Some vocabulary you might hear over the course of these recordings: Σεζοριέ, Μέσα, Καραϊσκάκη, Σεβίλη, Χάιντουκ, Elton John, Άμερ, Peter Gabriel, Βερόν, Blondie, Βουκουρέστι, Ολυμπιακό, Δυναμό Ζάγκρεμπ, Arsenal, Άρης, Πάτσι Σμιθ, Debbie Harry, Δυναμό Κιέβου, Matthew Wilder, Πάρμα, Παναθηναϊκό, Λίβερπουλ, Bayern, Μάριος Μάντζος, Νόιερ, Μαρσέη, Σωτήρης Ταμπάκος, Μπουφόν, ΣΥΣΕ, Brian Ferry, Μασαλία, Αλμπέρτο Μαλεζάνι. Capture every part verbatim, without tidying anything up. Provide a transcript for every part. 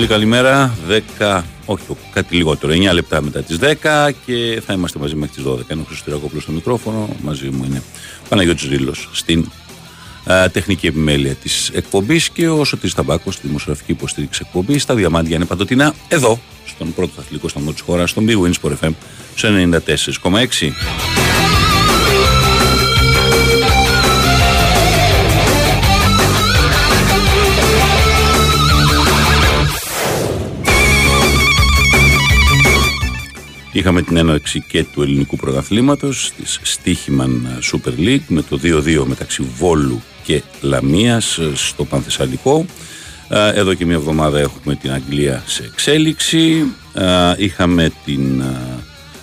πολύ καλημέρα. δέκα, όχι κάτι λιγότερο, εννιά λεπτά μετά τις δέκα και θα είμαστε μαζί μέχρι τις δώδεκα. Είναι ο Χρήστος Σωτηρακόπουλος στο μικρόφωνο, μαζί μου είναι ο Παναγιώτης Ζήλος στην α, τεχνική επιμέλεια της εκπομπής και ο Σωτήρης Ταμπάκος στη δημοσιογραφική υποστήριξη εκπομπής. Τα διαμάντια είναι παντοτινά εδώ, στον πρώτο αθλητικό σταθμό της χώρας, στον μπι γουίνς τελεία φορ εφ εμ, στο ενενήντα τέσσερα κόμμα έξι. Είχαμε την έναρξη και του ελληνικού πρωταθλήματος της Stoiximan Super League με το δύο δύο μεταξύ Βόλου και Λαμίας στο Πανθεσσαλικό. Εδώ και μια εβδομάδα έχουμε την Αγγλία σε εξέλιξη. Είχαμε την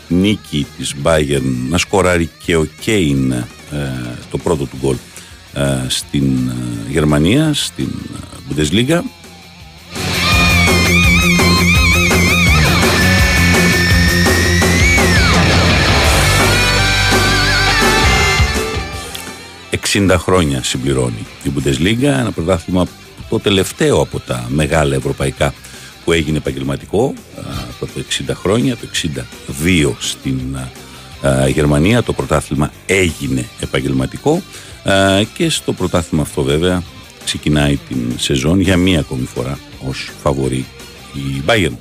νίκη της Bayern να σκοράρει και ο Κέιν το πρώτο του γκολ στην Γερμανία, στην Bundesliga. εξήντα χρόνια συμπληρώνει η Bundesliga, ένα πρωτάθλημα, το τελευταίο από τα μεγάλα ευρωπαϊκά που έγινε επαγγελματικό, από το εξήντα χρόνια, το εξήντα δύο στην α, Γερμανία το πρωτάθλημα έγινε επαγγελματικό α, και στο πρωτάθλημα αυτό βέβαια ξεκινάει την σεζόν για μία ακόμη φορά ως φαβορί η Bayern.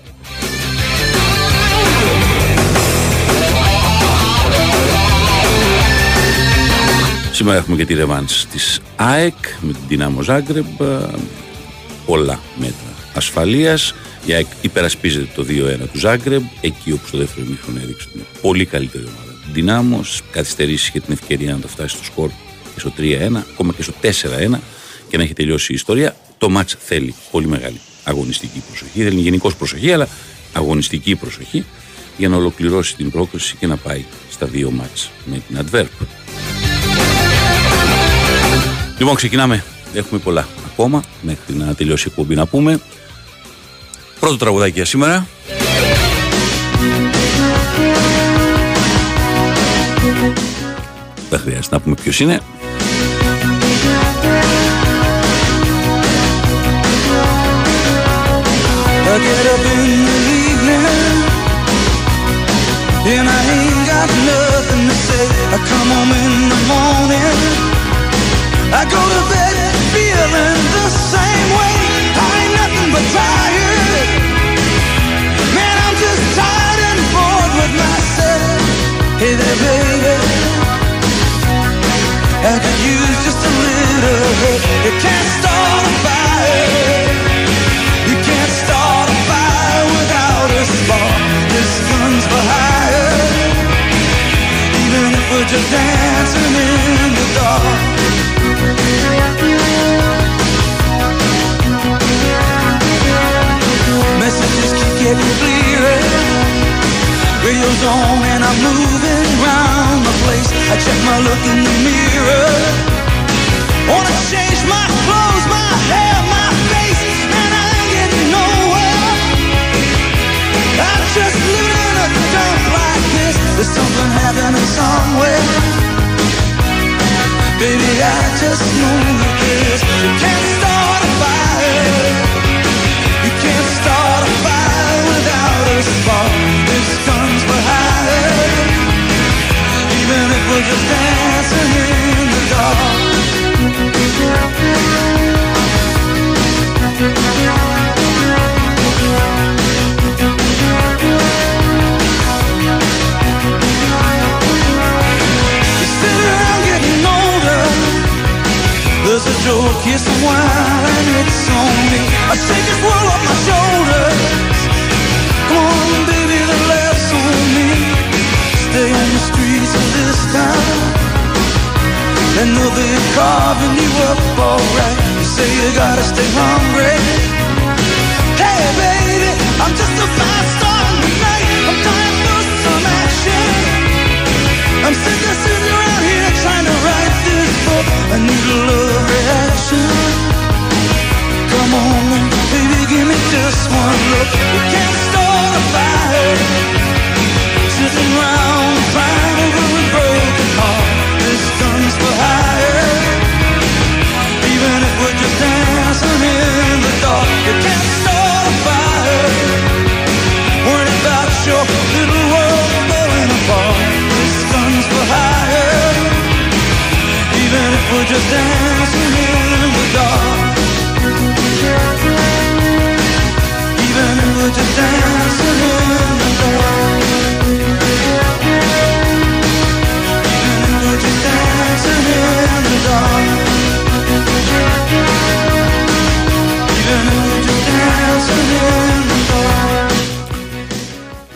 Σήμερα έχουμε και τη ρεβάνς της ΑΕΚ με την Δυναμό Ζάγκρεμπ, πολλά μέτρα ασφαλείας. Η ΑΕΚ υπερασπίζεται το δύο ένα του Ζάγκρεμπ, εκεί όπου στο δεύτερο ημίχρονο έδειξε την πολύ καλύτερη ομάδα. Την Δυναμό καθυστερήσει και την ευκαιρία να το φτάσει στο σκορ και στο τρία ένα, ακόμα και στο τέσσερα ένα και να έχει τελειώσει η ιστορία. Το μάτς θέλει πολύ μεγάλη αγωνιστική προσοχή, θέλει γενικώς προσοχή, αλλά αγωνιστική προσοχή για να ολοκληρώσει την πρόκριση και να πάει στα δύο μάτς με την Άντβερπ. Λοιπόν, ξεκινάμε. Έχουμε πολλά ακόμα μέχρι να τελειώσει η εκπομπή να πούμε. Πρώτο τραγουδάκι για σήμερα. Δεν χρειάζεται να πούμε ποιος είναι. I go to bed feeling the same way. I ain't nothing but tired. Man, I'm just tired and bored with myself. Hey there, baby, I could use just a little help. You can't start a fire. You can't start a fire without a spark. This gun's for hire. Even if we're just dancing in the dark. Messages keep getting clearer. Radio's on and I'm moving round the place. I check my look in the mirror. Wanna change my clothes, my hair, my face. Man, I ain't getting nowhere. I'm just living a dump like this. There's something happening somewhere. Baby, I just know that this. You can't start a fire. You can't start a fire without a spark. This gun's for hire. Even if we're just dancing in the dark. You sit around getting old. There's a joke, here's some wine, and it's on me. I shake this world off my shoulders. Come on, baby, the laughs on me. Stay on the streets of this town, and they'll be carving you up alright. You say you gotta stay hungry. Hey, baby, I'm just a five star in the night. I'm dying for some action. I'm sick of sitting around here trying to write this book. I need a love reaction. Come on, baby, give me just one look. You can't start a fire. Sitting around crying over a broken heart. This gun's for hire. Even if we're just dancing in the dark. You can't start a fire.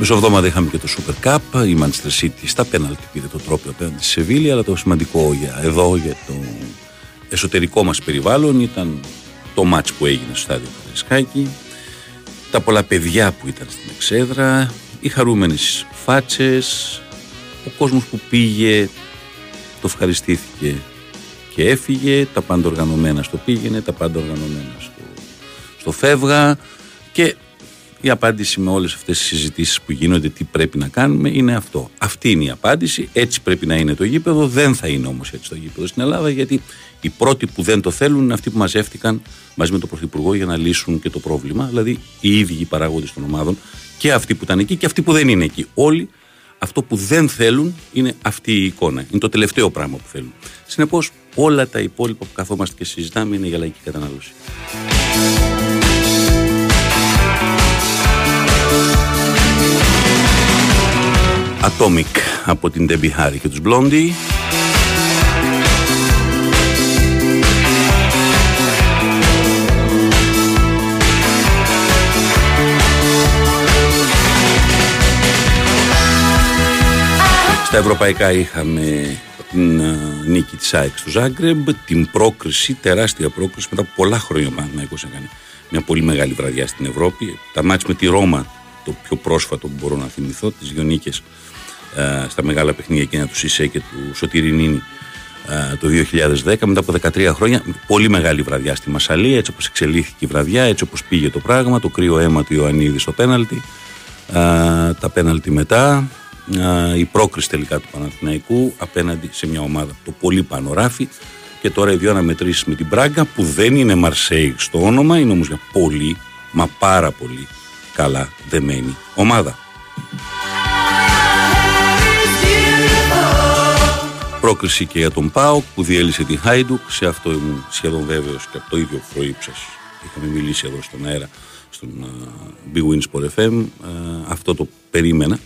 Πίσω εβδομάδα είχαμε και το Super Cup. Η Manchester City στα πέναλτι πήρε το τρόπαιο απέναντι στη Σεβίλη. Αλλά το σημαντικό για εδώ, για το εσωτερικό μας περιβάλλον, ήταν το μάτς που έγινε στο στάδιο Καραϊσκάκη. Τα πολλά παιδιά που ήταν στην εξέδρα, οι χαρούμενες φάτσες, ο κόσμος που πήγε, το ευχαριστήθηκε και έφυγε. Τα πάντα οργανωμένα στο πήγαινε, τα πάντα οργανωμένα στο, στο φεύγα. Και η απάντηση με όλες αυτές τις συζητήσεις που γίνονται, τι πρέπει να κάνουμε, είναι αυτό. Αυτή είναι η απάντηση. Έτσι πρέπει να είναι το γήπεδο. Δεν θα είναι όμως έτσι το γήπεδο στην Ελλάδα, γιατί οι πρώτοι που δεν το θέλουν είναι αυτοί που μαζεύτηκαν μαζί με τον Πρωθυπουργό για να λύσουν και το πρόβλημα. Δηλαδή οι ίδιοι οι παράγοντες των ομάδων, και αυτοί που ήταν εκεί και αυτοί που δεν είναι εκεί. Όλοι αυτό που δεν θέλουν είναι αυτή η εικόνα. Είναι το τελευταίο πράγμα που θέλουν. Συνεπώς, όλα τα υπόλοιπα που καθόμαστε και συζητάμε είναι για λαϊκή κατανάλωση. Atomic από την Debbie Harry και τους Blondie. Στα ευρωπαϊκά είχαμε την uh, νίκη της ΑΕΚ του Ζάγκρεμπ, την πρόκριση, τεράστια πρόκριση μετά από πολλά χρόνια. Ο Παναθηναϊκός έκανε μια πολύ μεγάλη βραδιά στην Ευρώπη. Τα μάτς με τη Ρώμα, το πιο πρόσφατο που μπορώ να θυμηθώ, τις δύο νίκες στα μεγάλα παιχνίδια εκείνα του ΣΥΣΕ και του Σωτήρη Νίνη το δύο χιλιάδες δέκα, μετά από δεκατρία χρόνια, πολύ μεγάλη βραδιά στη Μασαλία, έτσι όπως εξελίχθηκε η βραδιά, έτσι όπως πήγε το πράγμα, το κρύο αίμα του Ιωαννίδη στο πέναλτι, τα πέναλτι μετά, η πρόκριση τελικά του Παναθηναϊκού απέναντι σε μια ομάδα το πολύ πάνω ράφι, και τώρα οι δύο αναμετρήσεις με την Μπράγκα, που δεν είναι Μαρσέη στο όνομα, είναι όμως για πολύ, μα πάρα πολύ καλά δεμένη ομάδα. Πρόκριση και για τον ΠΑΟΚ που διέλυσε τη Χάιντουκ. Σε αυτό ήμουν σχεδόν βέβαιος και από το ίδιο πρωί που σας είχαμε μιλήσει εδώ στον αέρα, στον μπι γουίνς τελεία φορ εφ εμ. Αυτό το περίμενα,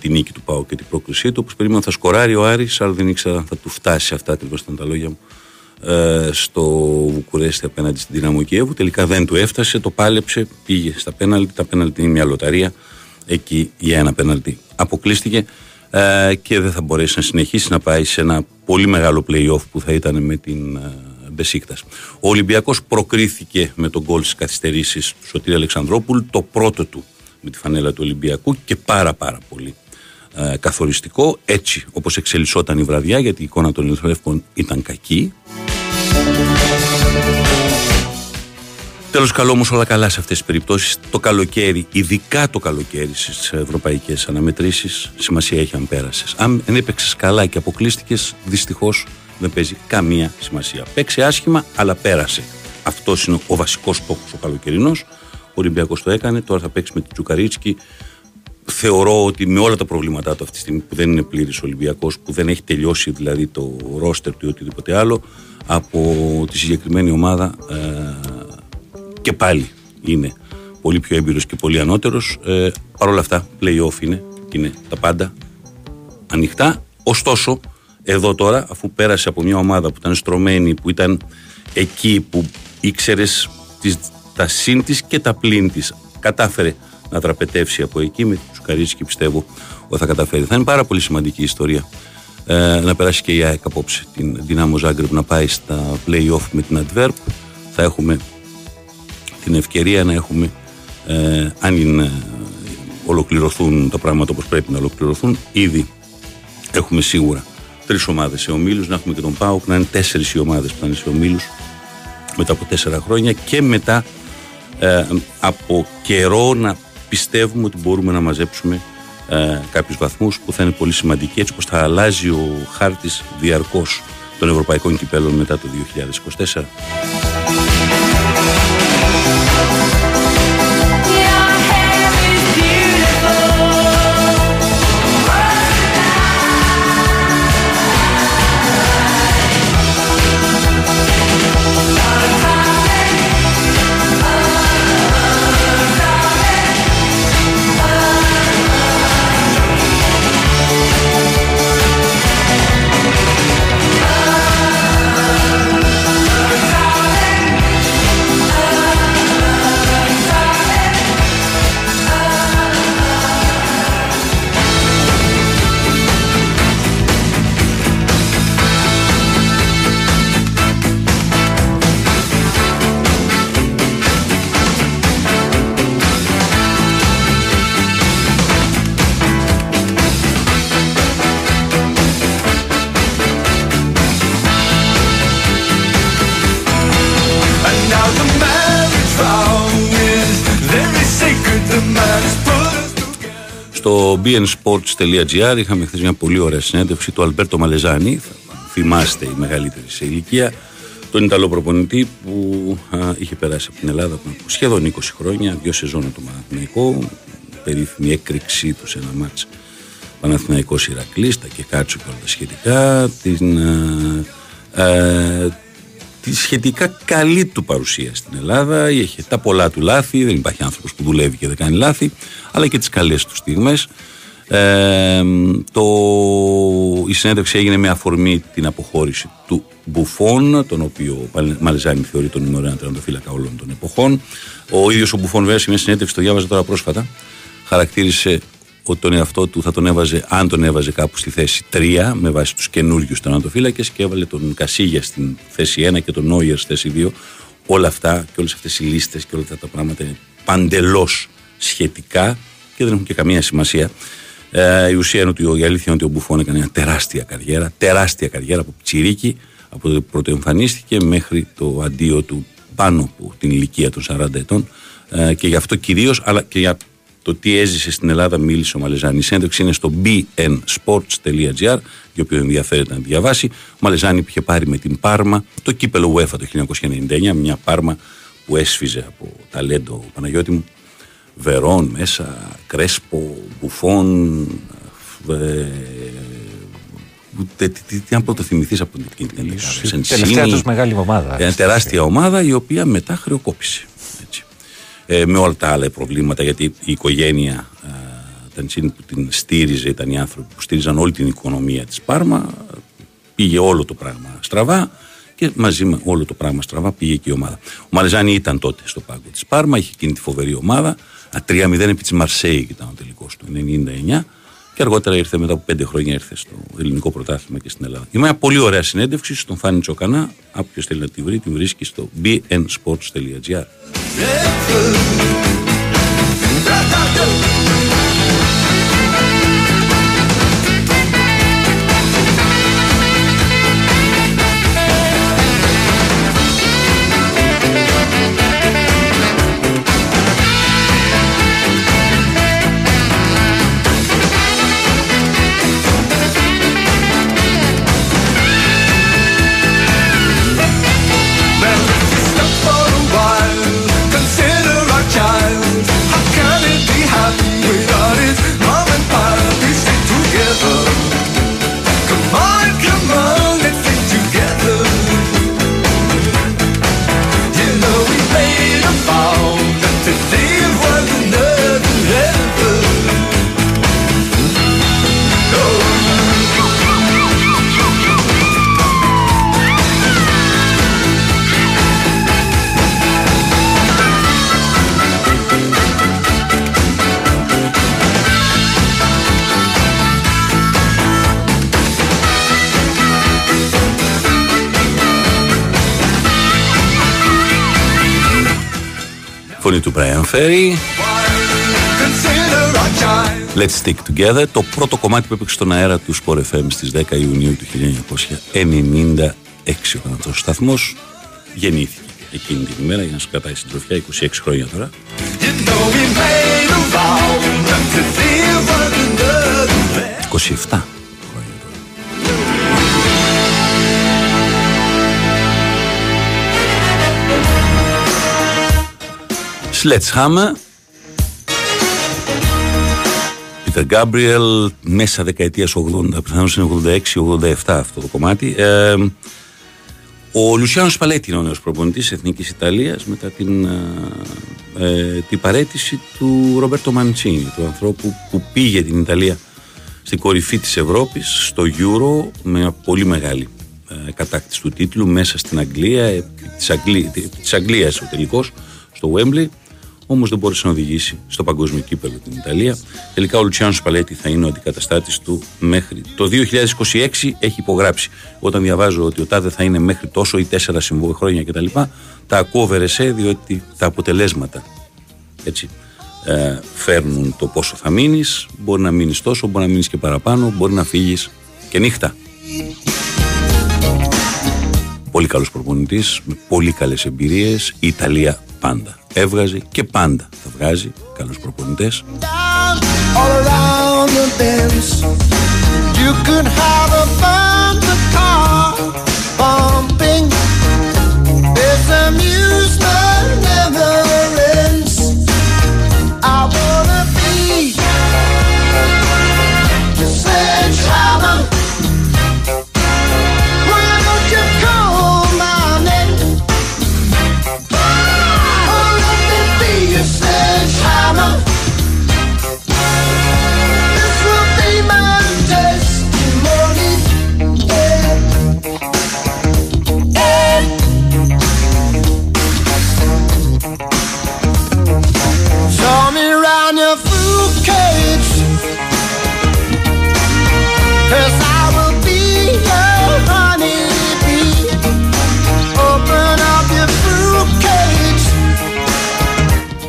την νίκη του ΠΑΟΚ και την πρόκρισή του. Όπως περίμενα θα σκοράρει ο Άρης, αλλά δεν ήξερα αν θα του φτάσει, αυτά ακριβώς ήταν τα λόγια μου, στο Βουκουρέστι απέναντι στην Δυναμό Κιέβου. Τελικά δεν του έφτασε, το πάλεψε, πήγε στα πέναλτι. Τα πέναλτι είναι μια λοταρία. Εκεί για ένα πέναλτι αποκλείστηκε ε, και δεν θα μπορέσει να συνεχίσει να πάει σε ένα πολύ μεγάλο play-off που θα ήταν με την ε, Μπεσίκτας. Ο Ολυμπιακός προκρίθηκε με τον γκολ στις καθυστερήσεις του Σωτήρη Αλεξανδρόπουλου, το πρώτο του με τη φανέλα του Ολυμπιακού, και πάρα πάρα πολύ ε, καθοριστικό, έτσι όπως εξελισσόταν η βραδιά, γιατί η εικόνα των Ελευθερεύκων ήταν κακή. Τέλος, καλό όμως όλα καλά σε αυτές τις περιπτώσεις. Το καλοκαίρι, ειδικά το καλοκαίρι στις ευρωπαϊκές αναμετρήσεις, σημασία έχει αν πέρασες. Αν έπαιξες καλά και αποκλείστηκες, δυστυχώς δεν παίζει καμία σημασία. Παίξε άσχημα, αλλά πέρασε. Αυτός είναι ο βασικός στόχος ο καλοκαιρινός. Ο Ολυμπιακός το έκανε, τώρα θα παίξει με την Τσουκαρίτσκι. Θεωρώ ότι με όλα τα προβλήματά του αυτή τη στιγμή, που δεν είναι πλήρης ο Ολυμπιακός, που δεν έχει τελειώσει δηλαδή το ρόστερ του ή οτιδήποτε άλλο, από τη συγκεκριμένη ομάδα ε, και πάλι είναι πολύ πιο έμπειρος και πολύ ανώτερος. Ε, Παρ' όλα αυτά, play-off είναι, είναι τα πάντα ανοιχτά. Ωστόσο, εδώ τώρα, αφού πέρασε από μια ομάδα που ήταν στρωμένη, που ήταν εκεί, που ήξερες τις, τα σύν της και τα πλήν της, κατάφερε να τραπετεύσει από εκεί με τους καρίσεις, και πιστεύω ότι θα καταφέρει. Θα είναι πάρα πολύ σημαντική η ιστορία. Ε, να περάσει και η ΑΕΚ απόψε την Δυναμό Ζάγκρεμπ, να πάει στα play-off με την Άντβερπ. Θα έχουμε την ευκαιρία να έχουμε, ε, αν είναι, ολοκληρωθούν τα πράγματα όπως πρέπει να ολοκληρωθούν, ήδη έχουμε σίγουρα τρεις ομάδες σε ομίλους, να έχουμε και τον ΠΑΟΚ, να είναι τέσσερις οι ομάδες που θα είναι σε ομίλους μετά από τέσσερα χρόνια, και μετά ε, από καιρό να πιστεύουμε ότι μπορούμε να μαζέψουμε ε, κάποιους βαθμούς που θα είναι πολύ σημαντικοί, έτσι όπως θα αλλάζει ο χάρτης διαρκώς των ευρωπαϊκών κυπέλων μετά το δύο χιλιάδες είκοσι τέσσερα. στο μπι εν sports τελεία τζι άρ είχαμε χθες μια πολύ ωραία συνέντευξη του Αλμπέρτο Μαλεζάνη, θυμάστε η μεγαλύτερη σε ηλικία, τον Ιταλό προπονητή που α, είχε περάσει από την Ελλάδα σχεδόν είκοσι χρόνια, δύο σεζόν του Παναθηναϊκού, περίφημη έκρηξή του σε ένα μάτς Παναθηναϊκός Ηρακλής, τα Κεκάτσου και όλα τα σχετικά, την, α, α, τη σχετικά καλή του παρουσία στην Ελλάδα, είχε τα πολλά του λάθη, δεν υπάρχει άνθρωπος που δουλεύει και δεν κάνει λάθη, αλλά και τις καλές του στιγμές. Ε, το, η συνέντευξη έγινε με αφορμή την αποχώρηση του Μπουφόν, τον οποίο ο Μαλεζάνη θεωρεί τον νούμερο ένα τερματοφύλακα όλων των εποχών. Ο ίδιος ο Μπουφόν, βέβαια, σε μια συνέντευξη, το διάβαζα τώρα πρόσφατα, χαρακτήρισε ότι τον εαυτό του θα τον έβαζε, αν τον έβαζε κάπου στη θέση τρία, με βάση τους καινούριους τερματοφύλακες, και έβαλε τον Κασίγια στην θέση ένα και τον Νόιερ στη θέση δύο. Όλα αυτά και όλες αυτές οι λίστες και όλα αυτά τα πράγματα είναι παντελώς σχετικά και δεν έχουν και καμία σημασία. Ε, η ουσία είναι ότι η αλήθεια είναι ότι ο Μπουφόν έκανε μια τεράστια καριέρα, τεράστια καριέρα από Πιτσιρίκι, από το πρωτοεμφανίστηκε μέχρι το αντίο του πάνω από την ηλικία των σαράντα ετών, ε, και γι' αυτό κυρίως, αλλά και για το τι έζησε στην Ελλάδα μίλησε ο Μαλεζάνη. Η συνέντευξη είναι στο μπι εν sports τελεία τζι άρ, για οποίο ενδιαφέρεται να τη διαβάσει. Ο Μαλεζάνη που είχε πάρει με την Πάρμα το κύπελο UEFA το χίλια εννιακόσια ενενήντα εννιά, μια Πάρμα που έσφιζε από ταλέντο Παναγιώτη μου, Βερόν, Μέσα, Κρέσπο, Μπουφόν, ε, τι να πρωτοθυμηθείς από την Ελλάδα. Τελευταία τους μεγάλη ομάδα. Μια τεράστια ομάδα η οποία μετά χρεοκόπησε. Ε, με όλα τα άλλα προβλήματα, γιατί η οικογένεια ε, ήταν εκείνη που την στήριζε, ήταν οι άνθρωποι που στήριζαν όλη την οικονομία της Πάρμα, πήγε όλο το πράγμα στραβά και μαζί με όλο το πράγμα στραβά πήγε και η ομάδα. Ο Μαλεζάνη ήταν τότε στο πάγκο της Πάρμα, είχε εκείνη τη φοβερή ομάδα, τρία μηδέν επί της Μαρσέη ήταν ο τελικός του ενενήντα εννιά, και αργότερα ήρθε, μετά από πέντε χρόνια ήρθε στο ελληνικό πρωτάθλημα και στην Ελλάδα. Είναι μια πολύ ωραία συνέντευξη στον Φάνη Τσοκανά. Όποιος θέλει να τη βρει, τη βρίσκει στο μπι εν sports τελεία τζι άρ. Φωνή του Brian Ferry, Let's Stick Together, το πρώτο κομμάτι που έπαιξε στον αέρα του Sport εφ εμ στις δέκα Ιουνίου του χίλια εννιακόσια ενενήντα έξι. Ο κανατός σταθμός γεννήθηκε εκείνη την ημέρα, για να σας κρατάει στην τροφιά, είκοσι έξι χρόνια τώρα. είκοσι επτά. Let's Hammer, Peter Gabriel, μέσα δεκαετίας ογδόντα, πιθανώς είναι ογδόντα έξι ογδόντα επτά αυτό το κομμάτι. Ε, ο Λουτσιάνο Σπαλέτι είναι ο νέος προπονητής Εθνικής Ιταλίας μετά την, ε, την παραίτηση του Ρομπέρτο Μαντσίνη, του ανθρώπου που πήγε την Ιταλία στην κορυφή της Ευρώπης, στο Euro, με μια πολύ μεγάλη ε, κατάκτηση του τίτλου μέσα στην Αγγλία, ε, της, Αγγλία της Αγγλίας ο τελικός, στο Wembley. Όμως δεν μπόρεσε να οδηγήσει στο παγκόσμιο κύπελλο την Ιταλία. Τελικά ο Λουτσιάνο Σπαλέτι θα είναι ο αντικαταστάτης του μέχρι το δύο χιλιάδες είκοσι έξι, έχει υπογράψει. Όταν διαβάζω ότι ο τάδε θα είναι μέχρι τόσο ή τέσσερα χρόνια κτλ., τα ακούω βερεσέ, διότι τα αποτελέσματα έτσι, ε, φέρνουν το πόσο θα μείνεις. Μπορεί να μείνεις τόσο, μπορεί να μείνεις και παραπάνω, μπορεί να φύγεις και νύχτα. Πολύ καλός προπονητής, με πολύ καλές εμπειρίες. Η Ιταλία πάντα έβγαζε και πάντα θα βγάζει καλούς προπονητές.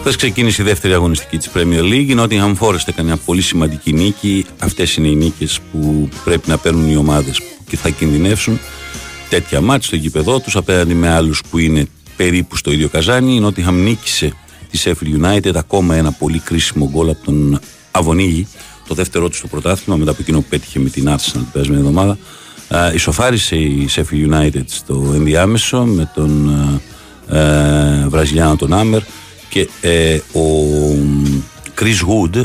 Χθες ξεκίνησε η δεύτερη αγωνιστική της Premier League. Η Nottingham Forest έκανε μια πολύ σημαντική νίκη. Αυτές είναι οι νίκες που πρέπει να παίρνουν οι ομάδες και θα κινδυνεύσουν τέτοια μάτς στο γήπεδό τους απέναντι με άλλους που είναι περίπου στο ίδιο καζάνι. Η Nottingham νίκησε τη Sheffield United, ακόμα ένα πολύ κρίσιμο γκολ από τον Αβωνίγη, το δεύτερό του στο πρωτάθλημα μετά από εκείνο που πέτυχε με την Arsenal την περασμένη εβδομάδα. Ισοφάρισε η Sheffield United στο ενδιάμεσο με τον ε, Βραζιλιάνο τον Άμερ και ε, ο Chris Wood, ε,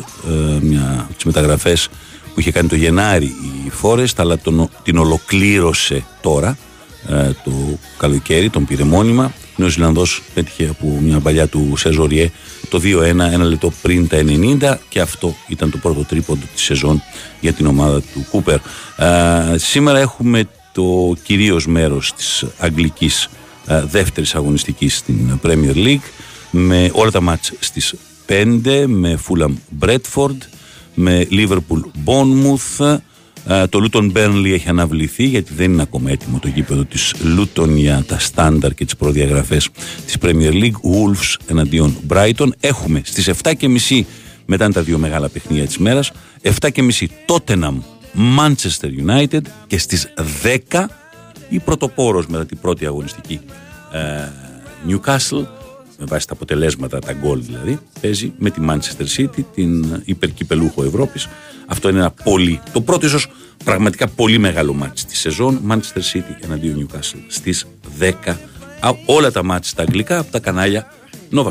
μια από τις μεταγραφές που είχε κάνει το Γενάρη η Forest, αλλά τον, την ολοκλήρωσε τώρα ε, το καλοκαίρι, τον πήρε μόνιμα. Ο Ζηλανδός πέτυχε από μια παλιά του Σεζοριέ το δύο ένα, ένα λεπτό πριν τα ενενήντα, και αυτό ήταν το πρώτο τρίποντο της σεζόν για την ομάδα του Κούπερ. Ε, σήμερα έχουμε το κυρίως μέρος της αγγλικής ε, δεύτερης αγωνιστικής στην Premier League, με όλα τα μάτς στις πέντε, με Fulham Bradford, με Liverpool Bournemouth. Uh, το Luton Burnley έχει αναβληθεί γιατί δεν είναι ακόμα έτοιμο το γήπεδο της Luton για τα στάνταρ και τις προδιαγραφές της Premier League. Wolves εναντίον Brighton. Έχουμε στις επτά και μισή, μετά είναι τα δύο μεγάλα παιχνίδια της μέρας, επτά και μισή Tottenham Manchester United, και στις δέκα η πρωτοπόρος μετά την πρώτη αγωνιστική uh, Newcastle, με βάση τα αποτελέσματα, τα γκολ δηλαδή, παίζει με τη Manchester City, την υπερκυπελούχο Ευρώπης. Αυτό είναι ένα πολύ, το πρώτο ίσως πραγματικά πολύ μεγάλο μάτς της σεζόν, Manchester City εναντίον Newcastle στις δέκα. Όλα τα μάτς στα αγγλικά από τα κανάλια Nova Sports.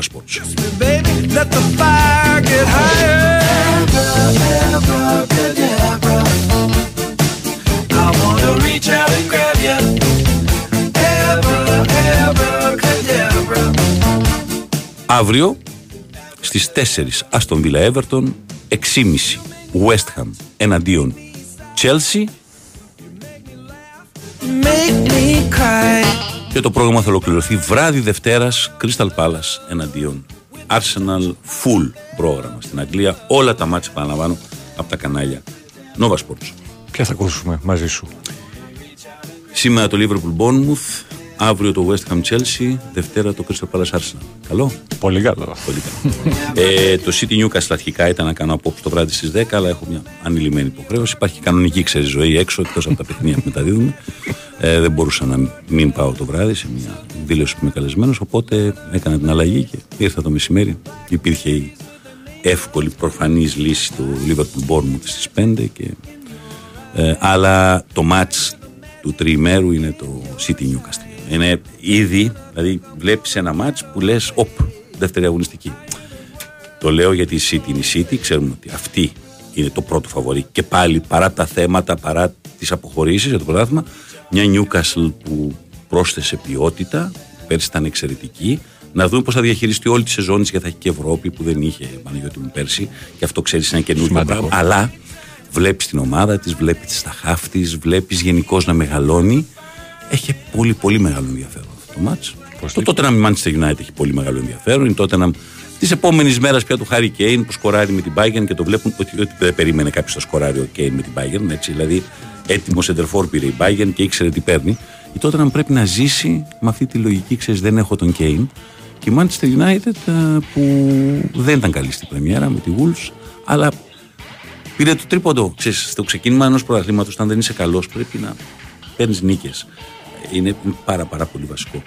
Αύριο στις τέσσερις Aston Villa Everton, έξι και μισή West Ham εναντίον Chelsea. Και το πρόγραμμα θα ολοκληρωθεί βράδυ Δευτέρας, Crystal Palace εναντίον Arsenal. Full πρόγραμμα στην Αγγλία. Όλα τα μάτς, επαναλαμβάνω, από τα κανάλια Nova Sports. Ποια θα ακούσουμε μαζί σου? Σήμερα το Liverpool Bournemouth, αύριο το West Ham Chelsea, Δευτέρα το Crystal Palace Arsenal. Καλό? Πολύ καλό. Πολύ καλό. ε, το City Newcastle αρχικά ήταν να κάνω απόψε το βράδυ στις δέκα, αλλά έχω μια ανηλυμένη υποχρέωση. Υπάρχει κανονική, ξέρεις, ζωή έξω, εκτός από τα παιχνίδια που μεταδίδουμε. Ε, δεν μπορούσα να μην πάω το βράδυ σε μια δήλωση που είμαι καλεσμένος, οπότε έκανα την αλλαγή και ήρθα το μεσημέρι. Υπήρχε η εύκολη, προφανής λύση του Liverpool Bournemouth στις πέντε. Και, ε, αλλά το match του τριημέρου είναι το City Newcastle. Είναι ήδη, δηλαδή βλέπεις ένα μάτς που λες, οπ, δεύτερη αγωνιστική. Το λέω γιατί η City είναι η City, ξέρουμε ότι αυτή είναι το πρώτο φαβορί. Και πάλι, παρά τα θέματα, παρά τις αποχωρήσεις για το πρωτάθλημα, μια Newcastle που πρόσθεσε ποιότητα, πέρσι ήταν εξαιρετική. Να δούμε πώς θα διαχειριστεί όλη τη σεζόν, γιατί θα έχει και Ευρώπη που δεν είχε, Παναγιώτη μου, πέρσι. Και αυτό, ξέρεις, είναι καινούργιο πράγμα. Αλλά βλέπεις την ομάδα της, βλέπεις τα χαφ της, βλέπεις γενικώς να μεγαλώνει. Έχει πολύ πολύ μεγάλο ενδιαφέρον αυτό το μάτς. Το Tottenham Manchester United έχει πολύ μεγάλο ενδιαφέρον. Είναι το Tottenham της επόμενης μέρας πια του Harry Kane που σκοράρει με την Bayern, και το βλέπουν ότι, ότι δεν περίμενε κάποιος να σκοράρει ο Kane με την Bayern. Έτσι, δηλαδή έτοιμο σεντερφόρ πήρε η Bayern και ήξερε τι παίρνει. Η Tottenham πρέπει να ζήσει με αυτή τη λογική, ξέρεις, δεν έχω τον Kane. Και η Manchester United που δεν ήταν καλή στην πρεμιέρα με τη Wolves, αλλά πήρε το τρίποντο. Ξέρεις, στο ξεκίνημα ενός πρωταθλήματος, αν δεν είσαι καλός, πρέπει να παίρνεις νίκες. Είναι πάρα πάρα πολύ βασικό.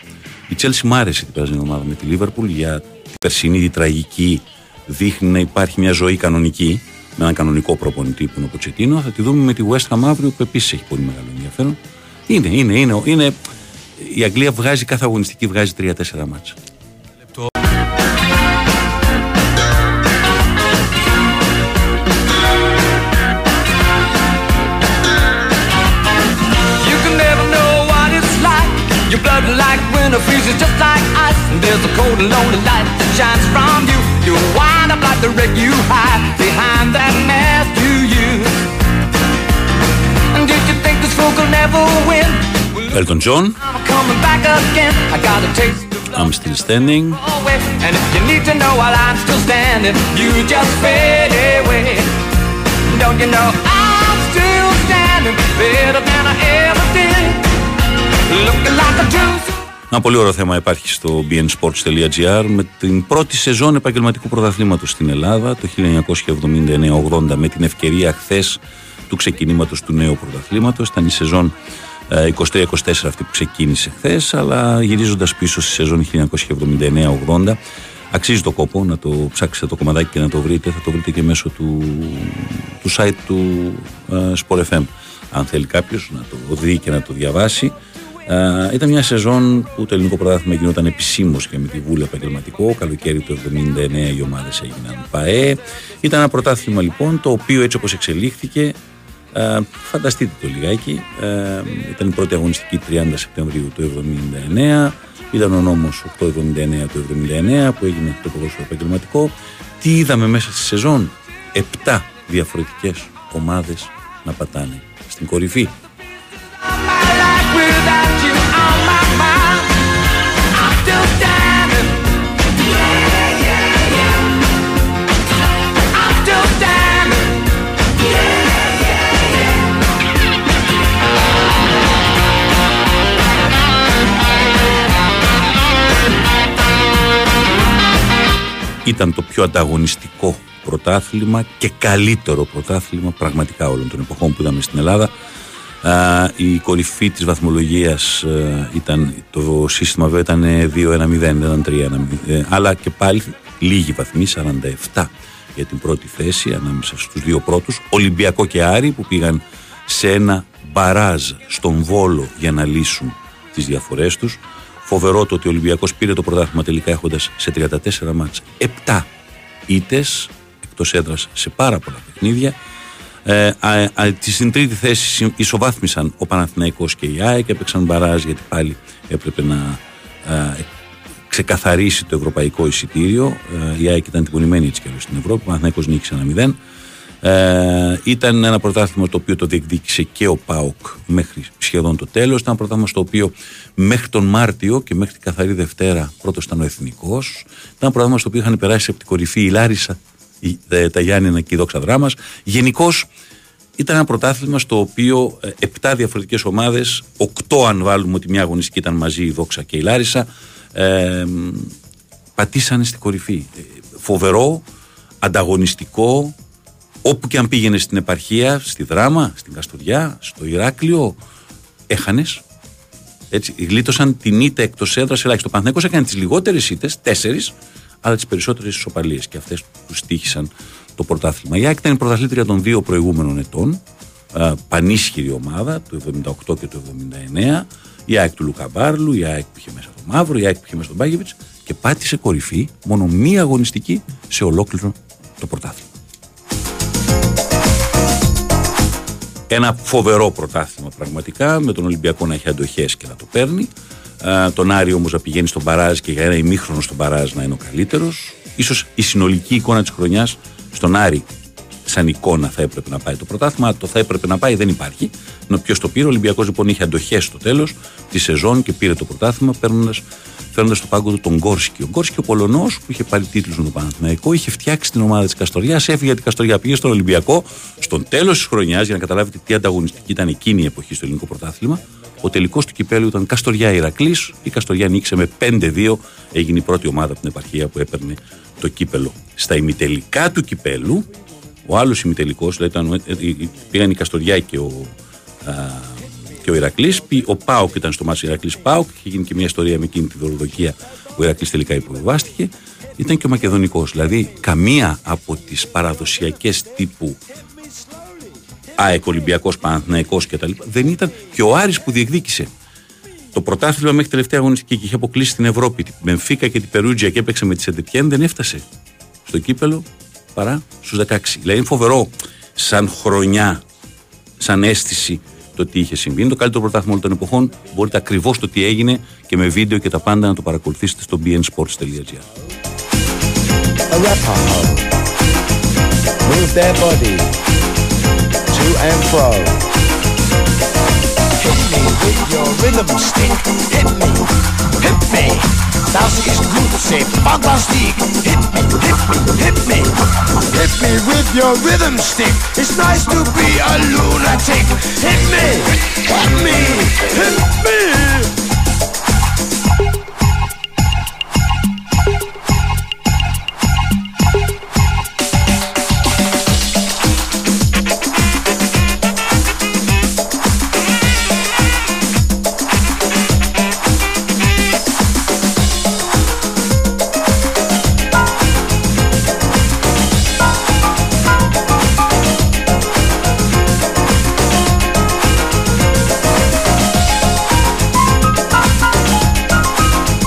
Η Chelsea μ' άρεσε την περασμένη ομάδα με τη Liverpool, για την περσινή τη τραγική. Δείχνει να υπάρχει μια ζωή κανονική, με έναν κανονικό προπονητή που είναι ο Ποτσετίνο. Θα τη δούμε με τη West Ham αύριο, που επίσης έχει πολύ μεγάλο ενδιαφέρον. Είναι, είναι, είναι, είναι. Η Αγγλία βγάζει, κάθε αγωνιστική βγάζει τρία τέσσερα μάτσα. Elton John, I'm Still Standing. Don't you know I'm still standing better than I ever did. Looking like a juice. Ένα πολύ ωραίο θέμα υπάρχει στο μπι εν sports τελεία τζι άρ με την πρώτη σεζόν επαγγελματικού πρωταθλήματος στην Ελλάδα το χίλια εννιακόσια εβδομήντα εννιά ογδόντα, με την ευκαιρία χθες του ξεκινήματος του νέου πρωταθλήματος. Ήταν η σεζόν είκοσι τρία είκοσι τέσσερα αυτή που ξεκίνησε χθες, αλλά γυρίζοντας πίσω στη σεζόν χίλια εννιακόσια εβδομήντα εννιά ογδόντα, αξίζει το κόπο να το ψάξετε το κομματάκι και να το βρείτε. Θα το βρείτε και μέσω του, του site του σπορ εφ εμ, αν θέλει κάποιος να το δει και να το διαβάσει. Uh, ήταν μια σεζόν που το ελληνικό πρωτάθλημα γινόταν επισήμως και με τη Βούλη επαγγελματικό. Καλοκαίρι του εβδομήντα εννιά οι ομάδες έγιναν ΠΑΕ. Ήταν ένα πρωτάθλημα λοιπόν το οποίο έτσι όπως εξελίχθηκε, uh, φανταστείτε το λιγάκι, uh, ήταν η πρώτη αγωνιστική τριάντα Σεπτεμβρίου του εβδομήντα εννιά. Ήταν ο νόμος οκτακόσια εβδομήντα εννιά του εβδομήντα εννιά που έγινε το ποδόσφαιρο επαγγελματικό. Τι είδαμε μέσα στη σεζόν? Επτά διαφορετικές ομάδες να πατάνε στην κορυφή. Ήταν το πιο ανταγωνιστικό πρωτάθλημα και καλύτερο πρωτάθλημα πραγματικά όλων των εποχών που είδαμε στην Ελλάδα. Η κορυφή της βαθμολογίας ήταν, το σύστημα βέβαια ήταν δύο ένα μηδέν, ήταν τρία ένα μηδέν, αλλά και πάλι λίγοι βαθμοί, σαράντα επτά για την πρώτη θέση ανάμεσα στους δύο πρώτους, Ολυμπιακό και Άρη, που πήγαν σε ένα μπαράζ στον Βόλο για να λύσουν τις διαφορές τους. Φοβερό το ότι ο Ολυμπιακός πήρε το πρωτάθλημα τελικά έχοντας σε τριάντα τέσσερα μάτς επτά ήττες εκτός έδρας σε πάρα πολλά παιχνίδια. Ε, α, α, στην τρίτη θέση ισοβάθμισαν ο Παναθηναϊκός και η ΑΕΚ, έπαιξαν μπαράζ γιατί πάλι έπρεπε να α, ξεκαθαρίσει το ευρωπαϊκό εισιτήριο. ε, η ΑΕΚ ήταν τυπονημένη έτσι κι αλλιώς στην Ευρώπη, ο Παναθηναϊκός νίκησε ένα μηδέν. Ε, ήταν ένα πρωτάθλημα το οποίο το διεκδίκησε και ο ΠΑΟΚ μέχρι σχεδόν το τέλος. Ήταν ένα πρωτάθλημα στο οποίο μέχρι τον Μάρτιο και μέχρι την καθαρή Δευτέρα πρώτος ήταν ο Εθνικός. Ήταν ένα πρωτάθλημα στο οποίο είχαν περάσει από την κορυφή η Λάρισα, η, τα Γιάννενα και η Δόξα Δράμας. Γενικώς ήταν ένα πρωτάθλημα στο οποίο επτά διαφορετικές ομάδες, οκτώ αν βάλουμε ότι μια αγωνιστική ήταν μαζί η Δόξα και η Λάρισα, ε, πατήσανε στην κορυφή. Φοβερό, ανταγωνιστικό. Όπου και αν πήγαινε στην επαρχία, στη Δράμα, στην Καστοριά, στο Ηράκλειο, έχανες. Έτσι, γλίτωσαν την ήττα εκτός έδρας ελάχιστο. Ο Παναθηναϊκός έκανε τις λιγότερες ήττες, τέσσερις, αλλά τις περισσότερες ισοπαλίες. Και αυτές τους τύχησαν το πρωτάθλημα. Η ΑΕΚ ήταν η πρωταθλήτρια των δύο προηγούμενων ετών. Πανίσχυρη ομάδα, του εβδομήντα οκτώ και του εβδομήντα εννιά. Η ΑΕΚ του Λουκαμπάρλου, η ΑΕΚ που είχε μέσα τον Μαύρο, η ΑΕΚ που είχε μέσα τον Μπάγεβιτς. Και πάτησε κορυφή, μόνο μία αγωνιστική σε ολόκληρο το πρωτάθλημα. Ένα φοβερό πρωτάθλημα πραγματικά, με τον Ολυμπιακό να έχει αντοχές και να το παίρνει, τον Άρη όμως να πηγαίνει στον μπαράζ και για ένα ημίχρονο στον μπαράζ να είναι ο καλύτερος. Ίσως η συνολική εικόνα της χρονιάς στον Άρη σαν εικόνα θα έπρεπε να πάει το πρωτάθλημα. Το θα έπρεπε να πάει δεν υπάρχει. Ποιος το πήρε? Ο Ολυμπιακός λοιπόν είχε αντοχές στο τέλος τη σεζόν και πήρε το πρωτάθλημα φέρνοντας στο πάγκο του τον Γκόρσκι. Ο Γκόρσκι, ο Πολωνός, που είχε πάρει τίτλους με τον Παναθηναϊκό, είχε φτιάξει την ομάδα της Καστοριάς, έφυγε από την Καστοριά, πήγε στον Ολυμπιακό. Στον τέλος της χρονιάς, για να καταλάβετε τι ανταγωνιστική ήταν εκείνη η εποχή στο ελληνικό πρωτάθλημα, ο τελικός του κυπέλλου ήταν Καστοριά Ηρακλής. Η Καστοριά νίκησε με πέντε δύο, έγινε η πρώτη ομάδα από την επαρχία που έπαιρνε το κύπελλο. Στα ημιτελικά του κυπέλλου, ο άλλος ημιτελικός, δηλαδή πήγαν η Καστοριά και ο. Α, και ο Ηρακλής. Ο ΠΑΟΚ ήταν στο μάτσο Ηρακλής-ΠΑΟΚ. Είχε γίνει και μια ιστορία με εκείνη τη δωροδοκία που ο Ηρακλής τελικά υποβιβάστηκε. Ήταν και ο Μακεδονικός. Δηλαδή, καμία από τις παραδοσιακές τύπου ΑΕΚ, Ολυμπιακός, Παναθηναϊκός κτλ. Δεν ήταν. Και ο Άρης που διεκδίκησε το πρωτάθλημα μέχρι τελευταία αγωνιστική και είχε αποκλείσει την Ευρώπη, την Μπενφίκα και την Περούτζια και έπαιξε με τη Σεντετιέν, δεν έφτασε στο κύπελλο παρά στους δεκαέξι. Δηλαδή, είναι φοβερό σαν χρονιά, σαν αίσθηση το τι είχε συμβεί. Είναι το καλύτερο πρωτάθλημα όλων των εποχών. Μπορείτε ακριβώς το τι έγινε και με βίντεο και τα πάντα να το παρακολουθήσετε στο μπι εν sports τελεία τζι άρ.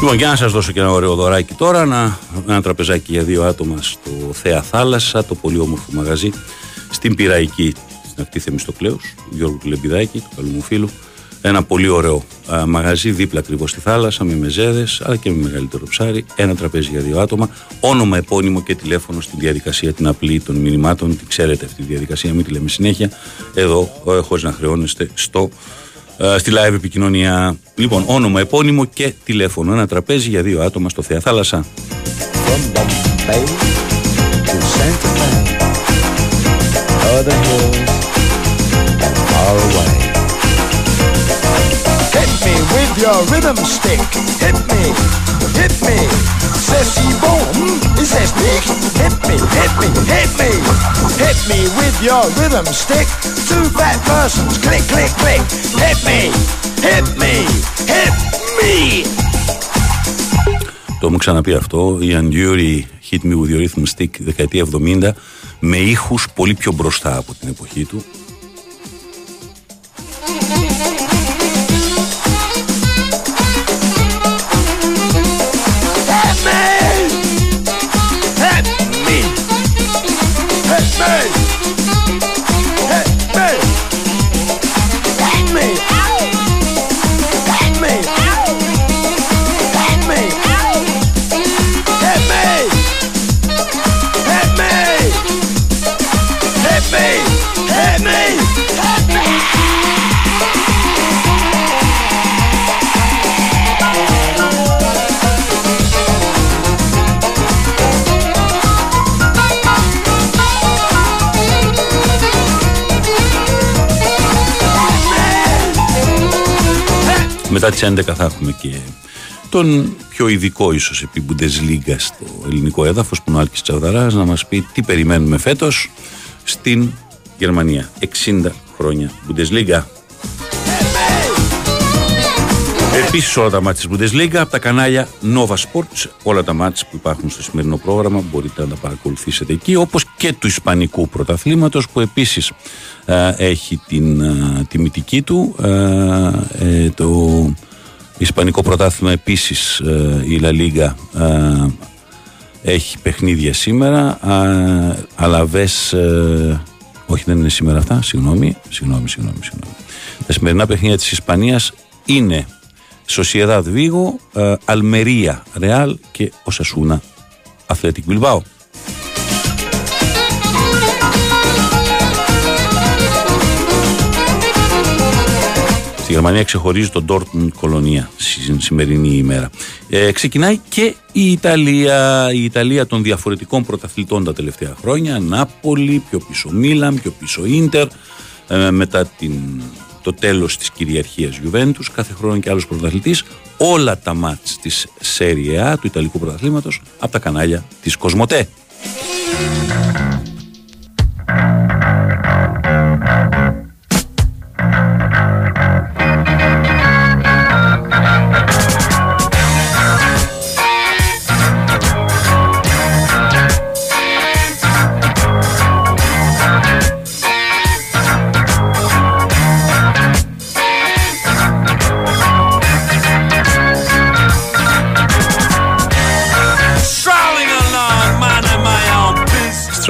Λοιπόν, για να σας δώσω και ένα ωραίο δωράκι τώρα, ένα, ένα τραπεζάκι για δύο άτομα στο Θέα Θάλασσα, το πολύ όμορφο μαγαζί, στην Πειραϊκή, στην ακτή Θεμιστοκλέους, του Γιώργου Τηλεμπιδάκη, του καλού μου φίλου. Ένα πολύ ωραίο α, μαγαζί, δίπλα ακριβώς στη θάλασσα, με μεζέδες, αλλά και με μεγαλύτερο ψάρι. Ένα τραπέζι για δύο άτομα, όνομα, επώνυμο και τηλέφωνο στην διαδικασία, την απλή των μηνυμάτων. Την ξέρετε αυτή τη διαδικασία, μην τη λέμε συνέχεια. Εδώ, χωρίς να χρεώνεστε, στο. Στη live επικοινωνία. Λοιπόν, όνομα, επώνυμο και τηλέφωνο. Ένα τραπέζι για δύο άτομα στο Θέα Θάλασσα. Το μου ξαναπεί αυτό, η Andury Hit Me With Your Rhythm Stick δεκαετία εβδομήντα, με ήχους πολύ πιο μπροστά από την εποχή του. Μετά τις έντεκα θα έχουμε και τον πιο ειδικό ίσως επί Bundesliga στο ελληνικό έδαφος, που είναι ο Άλκης Τσαβδαράς, να μας πει τι περιμένουμε φέτος στην Γερμανία. εξήντα χρόνια Bundesliga. Επίσης όλα τα μάτια της Bundesliga από τα κανάλια Nova Sports, όλα τα μάτια που υπάρχουν στο σημερινό πρόγραμμα μπορείτε να τα παρακολουθήσετε εκεί, όπως και του Ισπανικού Πρωταθλήματος, που επίσης α, έχει την α, τιμητική του. Α, ε, το Ισπανικό Πρωτάθλημα επίσης, α, η La Liga α, έχει παιχνίδια σήμερα, Αλαβές, όχι δεν είναι σήμερα αυτά, συγγνώμη, συγγνώμη, συγγνώμη, συγγνώμη. Τα σημερινά παιχνίδια της Ισπανίας είναι Sociedad Vigo, Αλμερία Ρεάλ και Osasuna Athletic Bilbao. Στη Γερμανία ξεχωρίζει το Dortmund Κολονία στην σημερινή ημέρα. Ε, ξεκινάει και η Ιταλία, η Ιταλία των διαφορετικών πρωταθλητών τα τελευταία χρόνια. Νάπολη, πιο πίσω Μίλαν, πιο πίσω Ίντερ, ε, μετά την... το τέλος της κυριαρχίας Γιουβέντους, κάθε χρόνο και άλλος πρωταθλητής. Όλα τα μάτς της Serie A του Ιταλικού Πρωταθλήματος από τα κανάλια της Κοσμοτέ.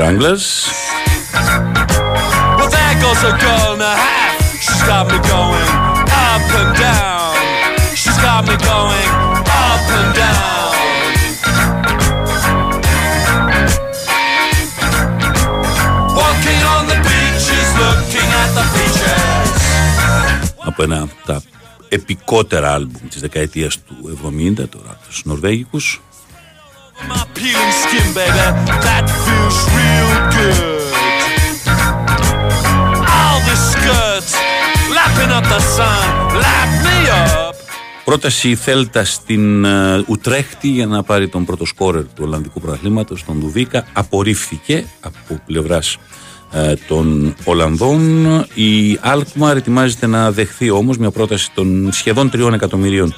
Stranglers. Well, there goes a girl and a half. She's got me going up and down. She's got me going up and down. Walking on the beaches, looking at the beaches. Από ένα από τα επικότερα άλμπουμ της δεκαετίας του εβδομήντα, τώρα στους Νορβέγικους. My peeling skin, baby, that feels real good. All the skirts, lapping up the sun, lap me up. Πρόταση Θέλτα στην uh, Ουτρέχτη για να πάρει τον πρώτο σκόρερ του Ολλανδικού Πρωταθλήματος, τον Ντουβίκα. Απορρίφθηκε από πλευράς uh, των Ολλανδών. Η Αλκμαρ ετοιμάζεται να δεχθεί όμως μια πρόταση των σχεδόν τριών εκατομμυρίων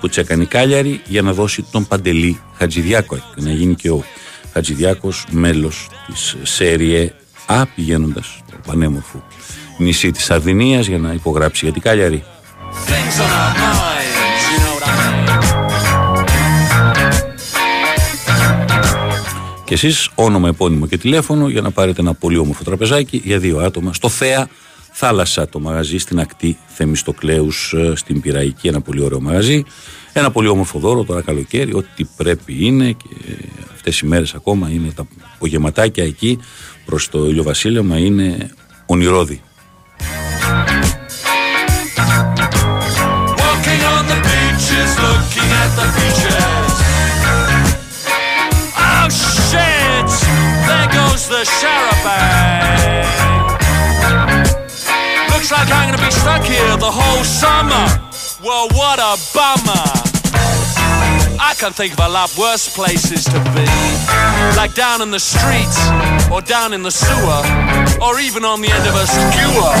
που τσέκανε η Κάλιαρη για να δώσει τον Παντελή Χατζηδιάκο, να γίνει και ο Χατζηδιάκος μέλος της Serie A, πηγαίνοντας στο πανέμορφο νησί της Σαρδινίας για να υπογράψει για την Κάλιαρη. Minds, you know I mean. και εσείς όνομα, επώνυμο και τηλέφωνο για να πάρετε ένα πολύ όμορφο τραπεζάκι για δύο άτομα στο Θέα Θάλασσα, το μαγαζί στην ακτή Θεμιστοκλέους στην Πειραϊκή. Ένα πολύ ωραίο μαγαζί, ένα πολύ όμορφο δώρο τώρα καλοκαίρι, ό,τι πρέπει είναι, και αυτές οι μέρες ακόμα είναι τα απογευματάκια εκεί προς το ηλιοβασίλεμα, είναι ονειρόδη. Looks like I'm gonna be stuck here the whole summer. Well, what a bummer. I can think of a lot worse places to be, like down in the streets, or down in the sewer, or even on the end of a skewer.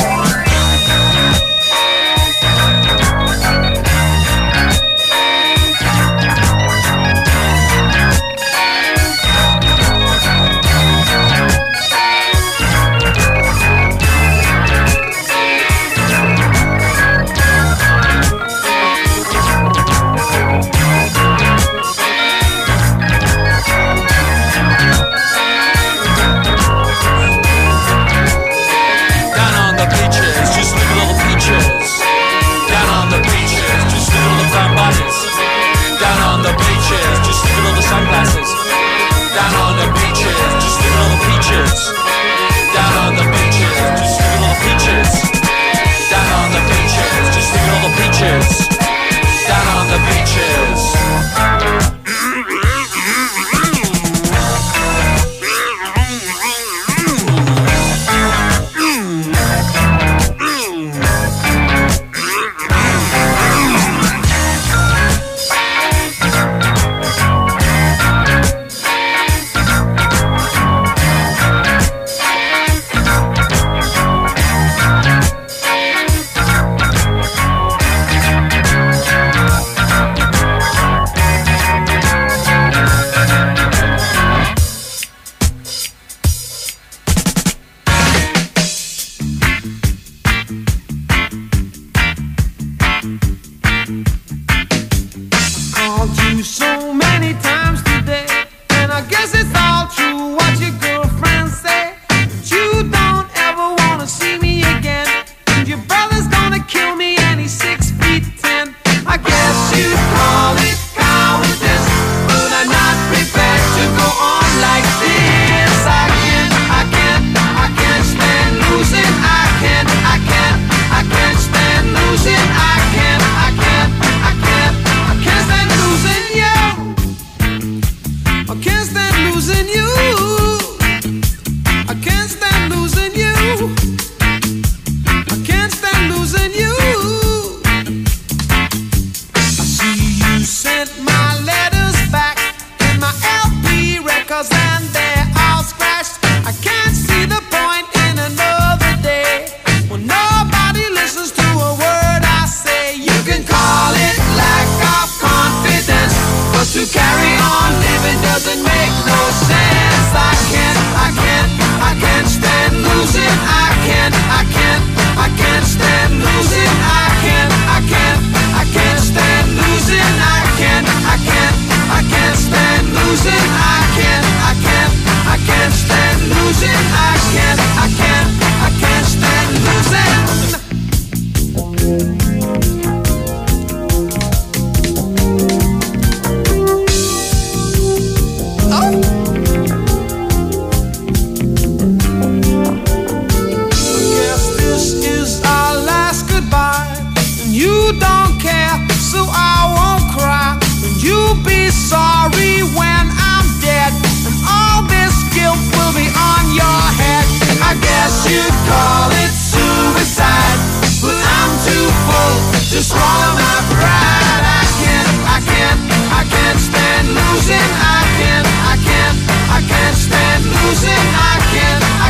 I can't, I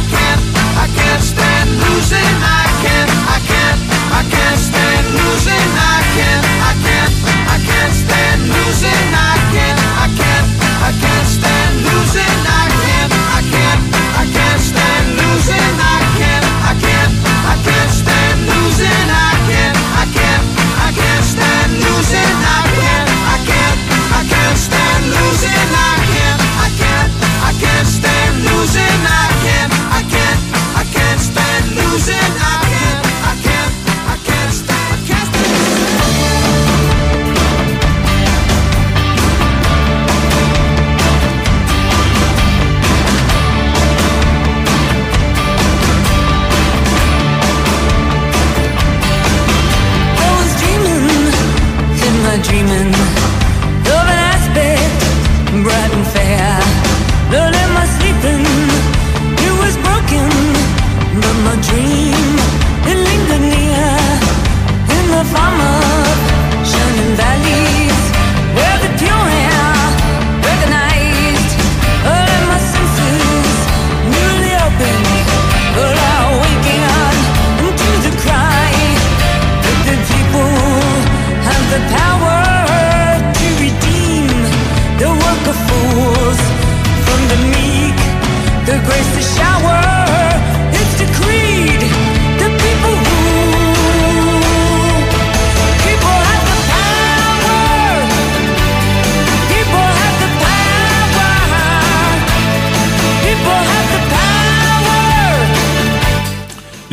can't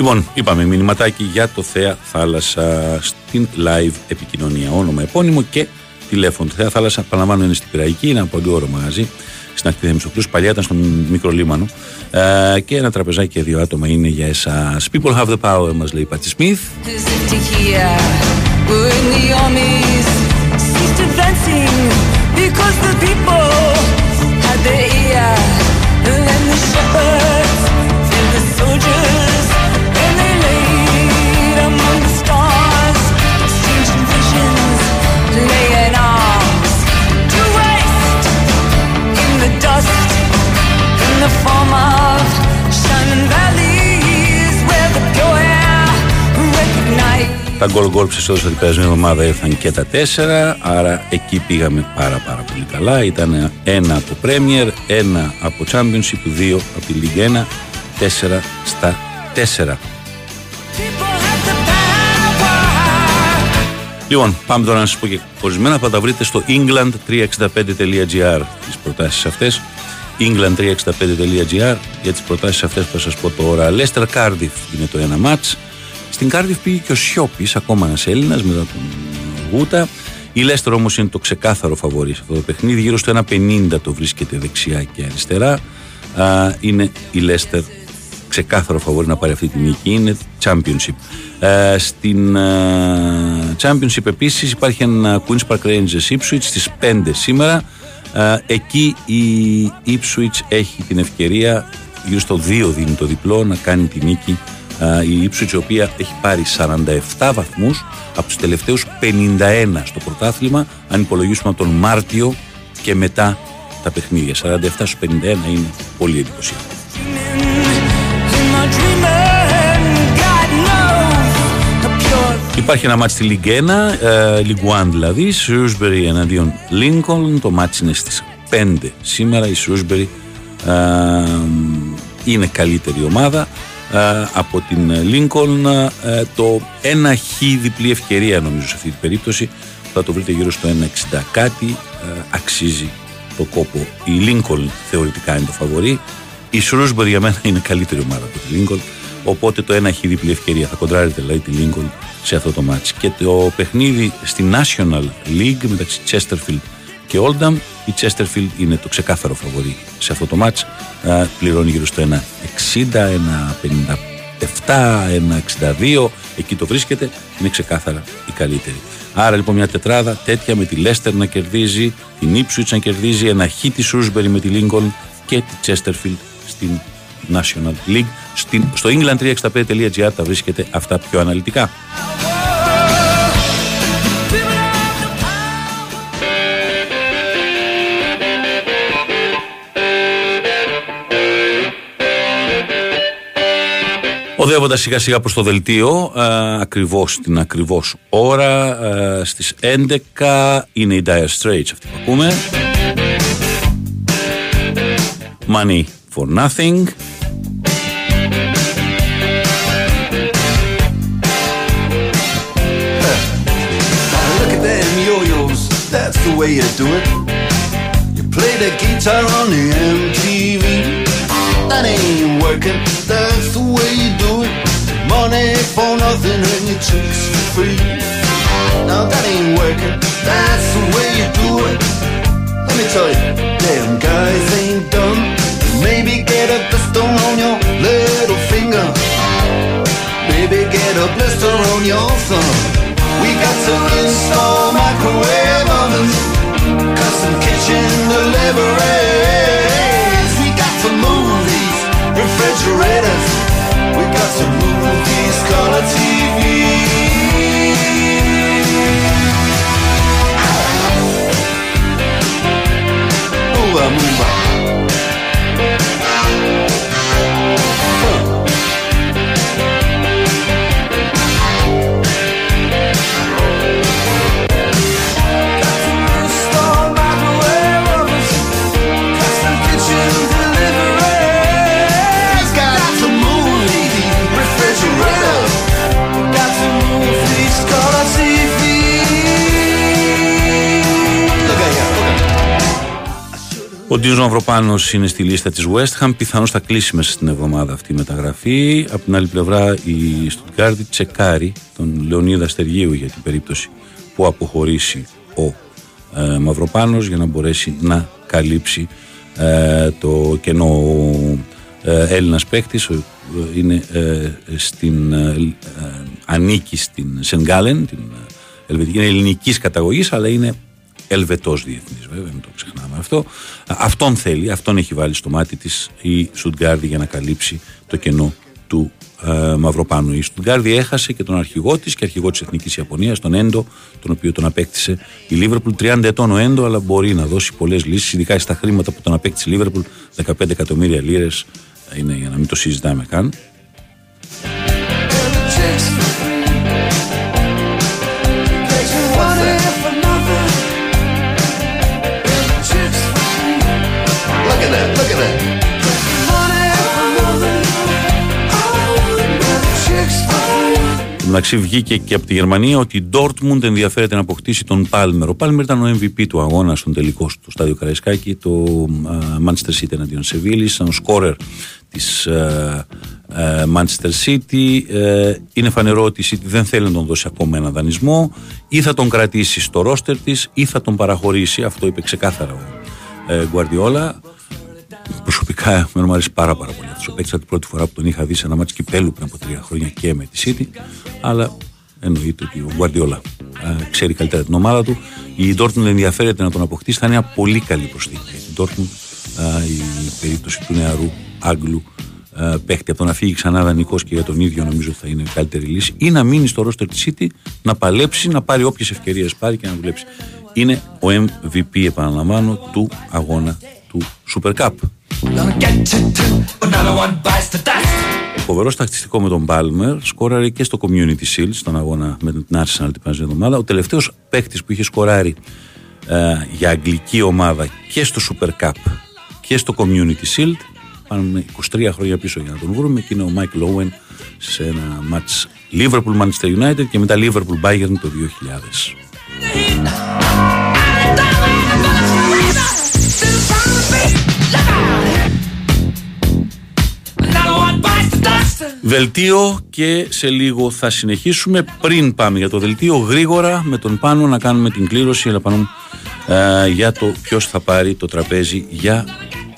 Λοιπόν, είπαμε μηνυματάκι για το Θέα Θάλασσα στην live επικοινωνία. Όνομα, επώνυμο και τηλέφωνο. Το Θέα Θάλασσα, παραλαμβάνω, είναι στην Πειραϊκή, είναι από παντού μαζί. Στην ακτή Θεμιστοκλούς, παλιά ήταν στο μικρό λίμανο. Ε, και ένα τραπεζάκι και δύο άτομα είναι για εσάς. People have the power, μας λέει η Πάτσι Σμιθ. Τα γκολ γκολ ψεσόδους την περασμένη εβδομάδα ήρθαν και τα τέσσερα, άρα εκεί πήγαμε πάρα πάρα πολύ καλά. Ήταν ένα από Πρέμιερ, ένα από Championship, δύο από τη Λίγκα ένα, τέσσερα στα τέσσερα. Λοιπόν, πάμε τώρα να σας πω και ορισμένα που τα βρείτε στο england τριακόσια εξήντα πέντε τελεία τζι άρ τις προτάσεις αυτές. england τριακόσια εξήντα πέντε τελεία τζι άρ για τις προτάσεις αυτές που θα σας πω τώρα. Leicester Cardiff είναι το ένα μάτς. Στην Cardiff πήγε και ο Σιώπης, ακόμα ένας Έλληνας μετά τον Γούτα. Η Leicester όμως είναι το ξεκάθαρο φαβορί σε αυτό το παιχνίδι. Γύρω στο ένα πενήντα το βρίσκεται δεξιά και αριστερά. Α, είναι η Leicester ξεκάθαρο φαβορί να πάρει αυτή τη νίκη. Είναι Championship. Α, στην α, Championship επίσης υπάρχει ένα Queen's Park Rangers Ipswich στις πέντε σήμερα. Α, εκεί η Ipswich έχει την ευκαιρία, γύρω στο δύο δίνει το διπλό, να κάνει τη νίκη. Uh, η Ipswich, η οποία έχει πάρει σαράντα επτά βαθμούς από τους τελευταίους πενήντα ένα στο πρωτάθλημα, αν υπολογίσουμε από τον Μάρτιο και μετά τα παιχνίδια. σαράντα επτά στους πενήντα ένα είναι πολύ εντυπωσιακό. Υπάρχει ένα μάτς στη Λίγκα ένα, Λίγκα ένα δηλαδή, Shrewsbury εναντίον Lincoln. Το μάτς είναι στις πέντε σήμερα. Η Shrewsbury uh, είναι καλύτερη ομάδα από την Lincoln. Το ένα χ διπλή ευκαιρία νομίζω σε αυτή την περίπτωση θα το βρείτε γύρω στο ένα εξήντα κάτι, αξίζει το κόπο. Η Lincoln θεωρητικά είναι το φαβορί, η Shrewsbury για μένα είναι καλύτερη ομάδα από τη Lincoln, οπότε το ένα χ διπλή ευκαιρία θα κοντράρετε δηλαδή τη Lincoln σε αυτό το μάτς. Και το παιχνίδι στη National League μεταξύ Chesterfield και Oldham, η Chesterfield είναι το ξεκάθαρο φαβορί σε αυτό το μάτς. Πληρώνει γύρω στο ένα εξήντα, ένα πενήντα επτά, ένα εξήντα δύο. Εκεί το βρίσκεται, είναι ξεκάθαρα η καλύτερη. Άρα λοιπόν μια τετράδα τέτοια με τη Leicester να κερδίζει, την Ipswich να κερδίζει, ένα χ τη Shrewsbury με τη Lincoln και τη Chesterfield στην National League. Στην, στο england τριακόσια εξήντα πέντε τελεία τζι άρ τα βρίσκεται αυτά πιο αναλυτικά. Οδεύοντας σιγά σιγά προς το δελτίο, α, ακριβώς την ακριβώς ώρα, α, στις έντεκα είναι η Dire Straits αυτή που ακούμε. Money for nothing. Look at them yo-yos, that's the way you do it. You play the guitar on the εμ τι βι. That ain't working, that's the way you do it. Money for nothing and your chicks for free. Now that ain't working, that's the way you do it. Let me tell you, damn guys ain't dumb. Maybe get a blister on your little finger. Maybe get a blister on your thumb. We got to install microwave ovens, custom kitchen deliveries. We got to move these refrigerators. We got to move these color T Vs. Move on, move on. Got to move these refrigerators. Ο Ντίζο Αυροπάνος είναι στη λίστα της West Ham, πιθανώς θα κλείσει μέσα στην εβδομάδα αυτή η μεταγραφή. Από την άλλη πλευρά η Στουτγκάρδη τσεκάρει τον Λεωνίδα Στεργίου για την περίπτωση που αποχωρήσει ο ε, Μαυροπάνος, για να μπορέσει να καλύψει ε, το κενό. Ε, Έλληνας παίκτης, είναι ε, στην, ε, ε, ανήκει στην Σενγκάλεν, την ελβετική, είναι ελληνικής καταγωγής αλλά είναι Ελβετός διεθνής, βέβαια, μην το ξεχνάμε αυτό. Αυτόν θέλει, αυτόν έχει βάλει στο μάτι της η Στουτγκάρδη για να καλύψει το κενό του ε, Μαυροπάνου. Η Στουτγκάρδη έχασε και τον αρχηγό της και αρχηγό της Εθνικής Ιαπωνίας, τον Έντο, τον οποίο τον απέκτησε η Λίβερπουλ. τριάντα ετών ο Έντο, αλλά μπορεί να δώσει πολλές λύσεις, ειδικά στα χρήματα που τον απέκτησε η Λίβερπουλ, δεκαπέντε εκατομμύρια λίρες. Είναι για να μην το συζητάμε καν. Εντάξει, βγήκε και από τη Γερμανία ότι η Dortmund ενδιαφέρεται να αποκτήσει τον Πάλμερ. Ο Πάλμερ ήταν ο εμ βι πι του αγώνα στον τελικό στο στάδιο Καραϊσκάκη, το uh, Manchester City εναντίον Σεβίλη, ήταν ο σκόρερ της uh, uh, Manchester City. Uh, είναι φανερό ότι η City δεν θέλει να τον δώσει ακόμα ένα δανεισμό, ή θα τον κρατήσει στο ρόστερ της ή θα τον παραχωρήσει. Αυτό είπε ξεκάθαρα ο Γκουαρδιόλα. Uh, Προσωπικά εμένα μου αρέσει πάρα, πάρα πολύ αυτός ο παίκτης. Την πρώτη φορά που τον είχα δει σε ένα μάτς κυπέλλου πριν από τρία χρόνια και με τη City, αλλά εννοείται ότι ο Γκουαρδιόλα ξέρει καλύτερα την ομάδα του. Η Dortmund ενδιαφέρεται να τον αποκτήσει, θα είναι μια πολύ καλή προσθήκη. Η Dortmund, α, η περίπτωση του νεαρού Άγγλου α, παίκτη, από το να φύγει ξανά δανεικός και για τον ίδιο, νομίζω ότι θα είναι η καλύτερη λύση, ή να μείνει στο roster της City, να παλέψει, να πάρει όποιες ευκαιρίες πάρει και να δουλέψει. Είναι ο εμ βι πι, επαναλαμβάνω, του αγώνα του Super Cup. Φοβερό τακτιστικό με τον Πάλμερ, σκόραρε και στο Community Shield, στον αγώνα με την Arsenal την περασμένη εβδομάδα. Ο τελευταίος παίκτης που είχε σκοράρει ε, για αγγλική ομάδα και στο Super Cup και στο Community Shield, πάμε είκοσι τρία χρόνια πίσω για να τον βρούμε, και είναι ο Μάικ Λόουεν σε ένα match Liverpool Manchester United και μετά Liverpool Bayern το δύο χιλιάδες. Δελτίο και σε λίγο θα συνεχίσουμε. Πριν πάμε για το δελτίο, γρήγορα με τον Πάνο να κάνουμε την κλήρωση, αλλά Πάνο, ε, για το ποιος θα πάρει το τραπέζι για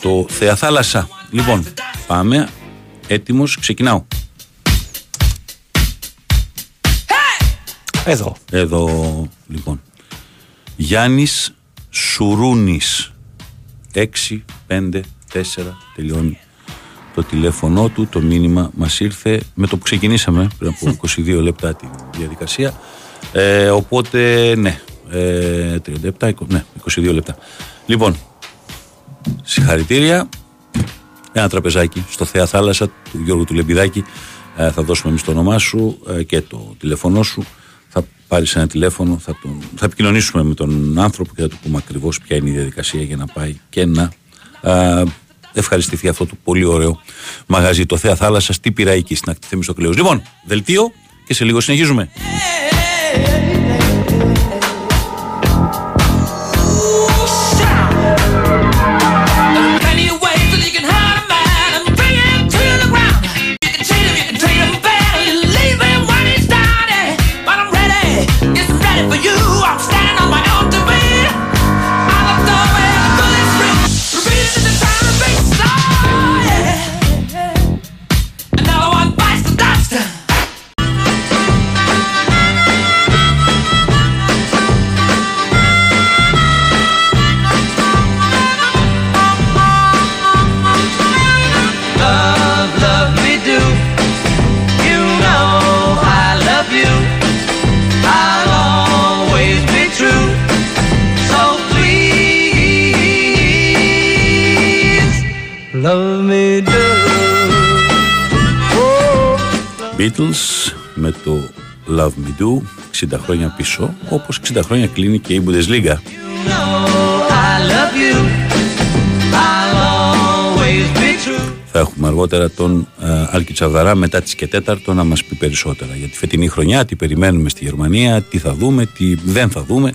το Θεαθάλασσα. Λοιπόν, πάμε, έτοιμος, ξεκινάω. Εδώ Εδώ λοιπόν, Γιάννης Σουρούνης, έξι πέντε τέσσερα, τελειώνει το τηλέφωνο του. Το μήνυμα μας ήρθε με το που ξεκινήσαμε πριν από είκοσι δύο λεπτά τη διαδικασία, ε, οπότε ναι, ε, τριάντα επτά, ναι, είκοσι δύο λεπτά. Λοιπόν, συγχαρητήρια. Ένα τραπεζάκι στο Θεά Θάλασσα του Γιώργου του Λεμπιδάκη, ε, θα δώσουμε εμείς το όνομά σου ε, και το τηλέφωνό σου. Θα πάρεις ένα τηλέφωνο, θα, τον, θα επικοινωνήσουμε με τον άνθρωπο και θα του πούμε ακριβώς ποια είναι η διαδικασία για να πάει και να ε, ευχαριστηθεί αυτό το πολύ ωραίο μαγαζί, το Θέα Θάλασσας, τι Πειραϊκή, στην ακτή Θεμιστοκλέους. Λοιπόν, δελτίο και σε λίγο συνεχίζουμε. Beatles με το Love Me Do, εξήντα χρόνια πίσω, όπως εξήντα χρόνια κλείνει και η Bundesliga. Θα έχουμε αργότερα τον ε, Άλκη Τσαβδαρά μετά τις και τέταρτο να μας πει περισσότερα για τη φετινή χρονιά, τι περιμένουμε στη Γερμανία, τι θα δούμε, τι δεν θα δούμε.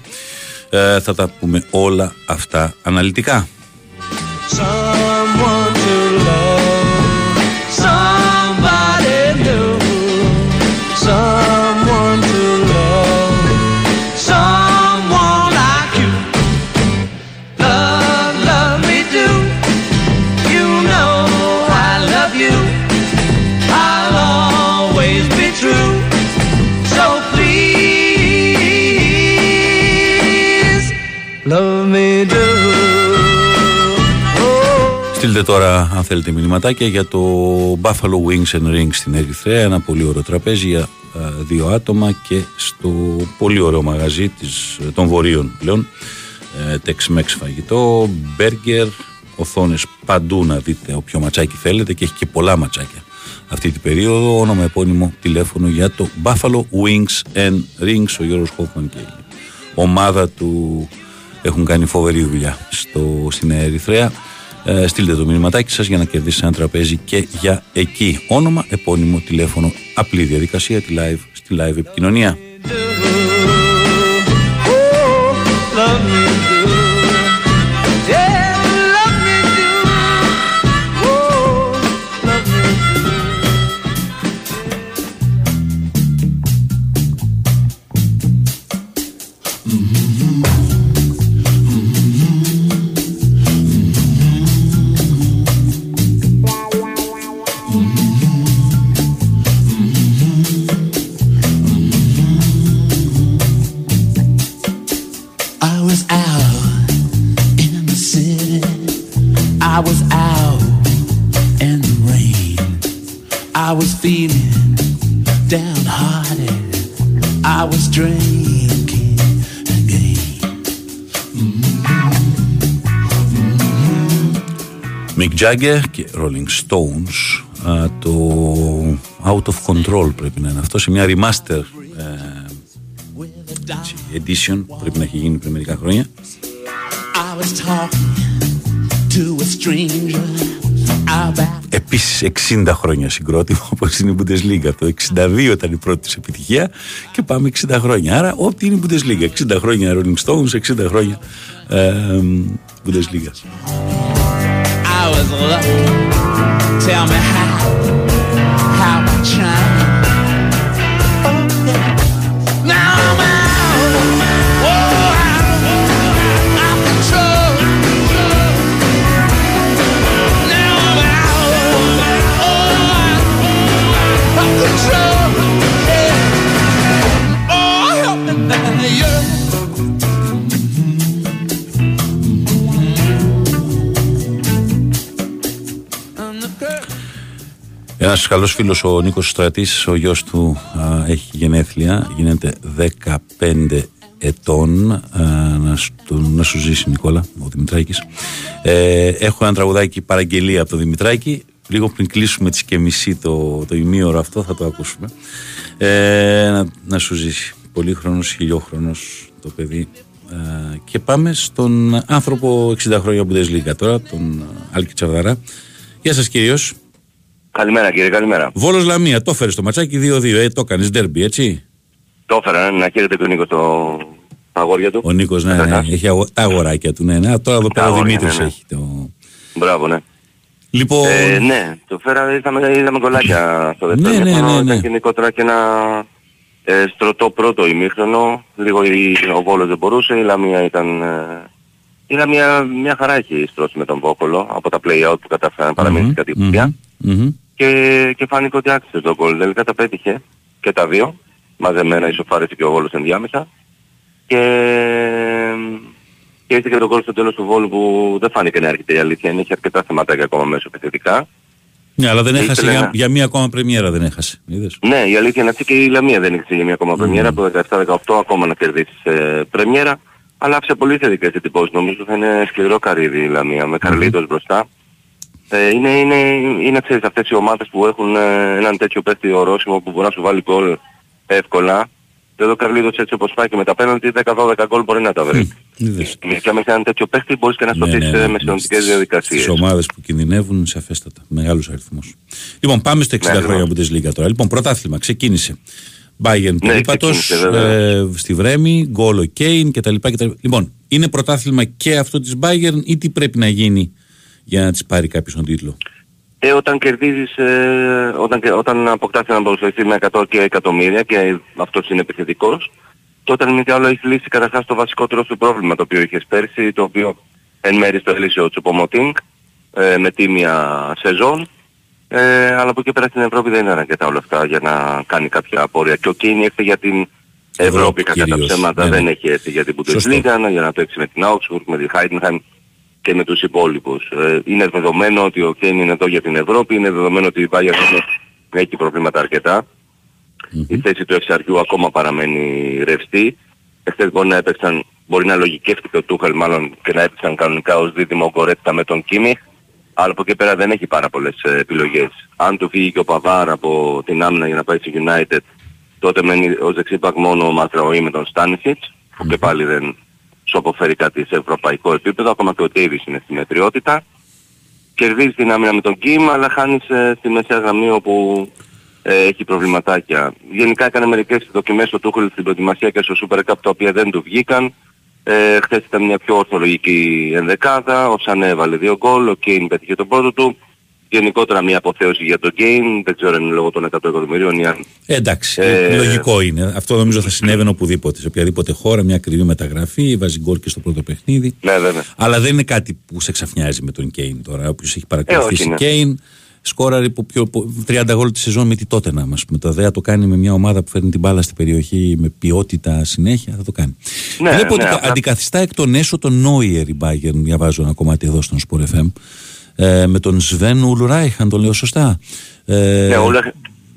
Ε, θα τα πούμε όλα αυτά αναλυτικά. Someone to love, somebody new. Someone to love, someone like you. Love, love me do. You know I love you. I'll always be true. So please, love me do. Στείλτε τώρα, αν θέλετε, μηνυματάκια για το Buffalo Wings and Rings στην Ερυθρέα. Ένα πολύ ωραίο τραπέζι για δύο άτομα και στο πολύ ωραίο μαγαζί της, των Βορείων πλέον. Tex-Mex φαγητό, μπέργκερ, οθόνες παντού να δείτε όποιο ματσάκι θέλετε και έχει και πολλά ματσάκια αυτή την περίοδο. Όνομα, επώνυμο, τηλέφωνο για το Buffalo Wings and Rings. Ο Γιώργος Χόφμαν και η ομάδα του έχουν κάνει φοβερή δουλειά στο, στην Ερυθρέα. Ε, στείλτε το μηνυματάκι σας για να κερδίσετε ένα τραπέζι και για εκεί. Όνομα, επώνυμο, τηλέφωνο, απλή διαδικασία τη live, στη live επικοινωνία. Jagger και Rolling Stones, α, το Out of Control πρέπει να είναι αυτό, σε μια remaster ε, edition, πρέπει να έχει γίνει πριν μερικά χρόνια. Επίσης εξήντα χρόνια συγκρότημα, όπως είναι η Bundesliga. Το εξήντα δύο ήταν η πρώτη της επιτυχία και πάμε εξήντα χρόνια. Άρα ό,τι είναι η Bundesliga, εξήντα χρόνια Rolling Stones, εξήντα χρόνια ε, Bundesliga. Ένας καλός φίλος, ο Νίκος Στρατής, ο γιος του α, έχει γενέθλια, γίνεται δεκαπέντε ετών. α, να, στο, να σου ζήσει Νικόλα, ο Δημητράκης. ε, Έχω ένα τραγουδάκι παραγγελία από τον Δημητράκη. Λίγο πριν κλείσουμε τις και μισή το, το ημίωρο αυτό θα το ακούσουμε. ε, να, να σου ζήσει, πολύχρονος, χιλιόχρονος το παιδί. ε, Και πάμε στον άνθρωπο εξήντα χρόνια Bundesliga τώρα, τον Άλκη Τσαβδαρά. Γεια σας κυρίως. Καλημέρα κύριε, καλημέρα. Βόλος Λαμία, το έφερες το ματσάκι δύο δύο, ε, το κάνεις ντέρμπι, έτσι. Το έφερα, να χαίρετε και ο Νίκος το αγόρια του. Ο Νίκος, ναι, ναι, ναι, έχει αγο... τα αγοράκια του, ναι, ναι. Τώρα εδώ πέρα ο Δημήτρης, ναι, ναι, έχει το... Μπράβο, ναι. Λοιπόν... Ε, ναι, το έφερα, είδαμε, είδαμε κολλάκια στο δεύτερο. Ναι, ναι, ναι, ναι, ναι. Ήταν και νικότερα και ένα ε, στρωτό πρώτο ημίχρονο. Λίγο η, ο Βόλος δεν μπορούσε, η Λαμία ήταν... Ε, Είδα μια, μια χαρά έχει στρώσει με τον Βόκολο από τα play-out που κατάφεραν να παραμείνει στην κατηγορία. Και φάνηκε ότι άξιζε το γκολ. Τελικά τα πέτυχε και τα δύο. Μαζεμένα ισοφάρισε και ο Βόλος ενδιάμεσα. Και, και ήρθε και το γκολ στο τέλος του Βόλου που δεν φάνηκε να έρχεται, η αλήθεια είναι. Είχε αρκετά θεματάκια ακόμα μέσω επιθετικά. Ναι, αλλά δεν έχασε για, να... για μία ακόμα πρεμιέρα, δεν έχασε. Είδες. Ναι, η αλήθεια είναι αυτή και η Λαμία δεν έχασε για μία ακόμα πρεμιέρα. Από δεκαεπτά δεκαοκτώ ακόμα να κερδίσει ε, πρεμιέρα. Αλλά άφησε πολύ θετικές εντυπώσεις, νομίζω θα είναι σκληρό καρύδι η Λαμία, με Καρλίτος μπροστά. Ε, είναι, είναι, είναι, ξέρεις, αυτές οι ομάδες που έχουν ε, έναν τέτοιο παίκτη ορόσημο που μπορεί να σου βάλει γκολ εύκολα. Εδώ ο Καρλίτος έτσι όπως πάει και με τα πέναλτι, δέκα δώδεκα γκολ μπορεί να τα βρει. Και με έναν τέτοιο παίκτη μπορείς και να στοτήσεις ναι, ναι, με συνολικές διαδικασίες. Στις ομάδες που κινδυνεύουν, σαφέστατα, μεγάλους αριθμούς. Λοιπόν, πάμε στα εξήντα ναι, χρόνια από τη Λίγκα τώρα. Λοιπόν, πρωτάθλημα, ξεκίνησε. Bayern Περίπατος, ε, στη Βρέμη, γκόλο Κέιν κτλ. Λοιπόν, είναι πρωτάθλημα και αυτό της Bayern ή τι πρέπει να γίνει για να της πάρει κάποιος τον τίτλο. Ε, όταν κερδίζεις, ε, όταν, όταν αποκτάς έναν ποδοσφαιριστή με εκατό εκατομμύρια και αυτός είναι επιθετικός, τότε μη τι άλλο έχεις λύσει καταρχάς το βασικότερο σου πρόβλημα το οποίο είχες πέρσι, το οποίο εν μέρει το έλυσε ο Τσουπομοτίνγκ ε, με τίμια σεζόν. Ε, αλλά από εκεί πέρα στην Ευρώπη δεν είναι αρκετά όλα αυτά για να κάνει κάποια απορία. Και ο Κέιν έρθει για την Ευρώπη, Ευρώπη κατά κυρίως, τα ψέματα, ναι. Δεν έχει έρθει για την Bundesliga, για να παίξει με την Augsburg, με τη Heidenheim και με τους υπόλοιπους. Ε, είναι δεδομένο ότι ο Κέιν είναι εδώ για την Ευρώπη, είναι δεδομένο ότι η Bayern έχει προβλήματα αρκετά. Mm-hmm. Η θέση του εξαριού ακόμα παραμένει ρευστή. Εχθές μπορεί να έπαιξαν, μπορεί να λογικεύτηκε ο Τούχελ μάλλον και να έπαιξαν κανονικά ως δίδυμο Κορέτα με τον Κίμιχ. Αλλά από εκεί πέρα δεν έχει πάρα πολλές επιλογές. Αν του φύγει και ο Παβάρ από την άμυνα για να πάει στη United, τότε μένει ως δεξίπακ μόνο ο Ματραοή με τον Στάνισιτς, που mm. και πάλι δεν σου αποφέρει κάτι σε ευρωπαϊκό επίπεδο. Ακόμα και ο Ντέιβις είναι στη μετριότητα. Κερδίζει την άμυνα με τον Κιμ, αλλά χάνει στη μεσαία γραμμή όπου ε, έχει προβληματάκια. Γενικά έκανε μερικές δοκιμές στο Τούχελ στην προετοιμασία και στο Super Cup, τα οποία δεν του βγήκαν. Ε, χθες ήταν μια πιο ορθολογική ενδεκάδα, ο Σανέ έβαλε δύο γκολ, ο Κέιν πέτυχε τον πρώτο του. Γενικότερα μια αποθέωση για τον Κέιν, δεν ξέρω αν είναι λόγω των εκατό εκατομμυρίων ή αν... Εντάξει, ε, λογικό είναι. Αυτό νομίζω θα συνέβαινε οπουδήποτε, σε οποιαδήποτε χώρα, μια ακριβή μεταγραφή, βάζει γκολ και στο πρώτο παιχνίδι. Ναι, ναι, ναι. Αλλά δεν είναι κάτι που σε ξαφνιάζει με τον Κέιν τώρα, όποιος έχει παρακολουθήσει ε, Κέιν. Σκόραρε που πιο, τριάντα γκολ τη σεζόν με τη τότε να μας πούμε. Τα ΔΕΑ το κάνει με μια ομάδα που φέρνει την μπάλα στην περιοχή με ποιότητα συνέχεια. Θα το κάνει. Ναι, βλέπω ναι, ότι ναι, αντικαθιστά εκ των έσω τον Νόιερ η Bayern. Διαβάζω ένα κομμάτι εδώ στον Sport εφ εμ. Ε, με τον Σβέν Ουλουράιχαν, τον λέω σωστά. Ε, ναι, Ουλάχ...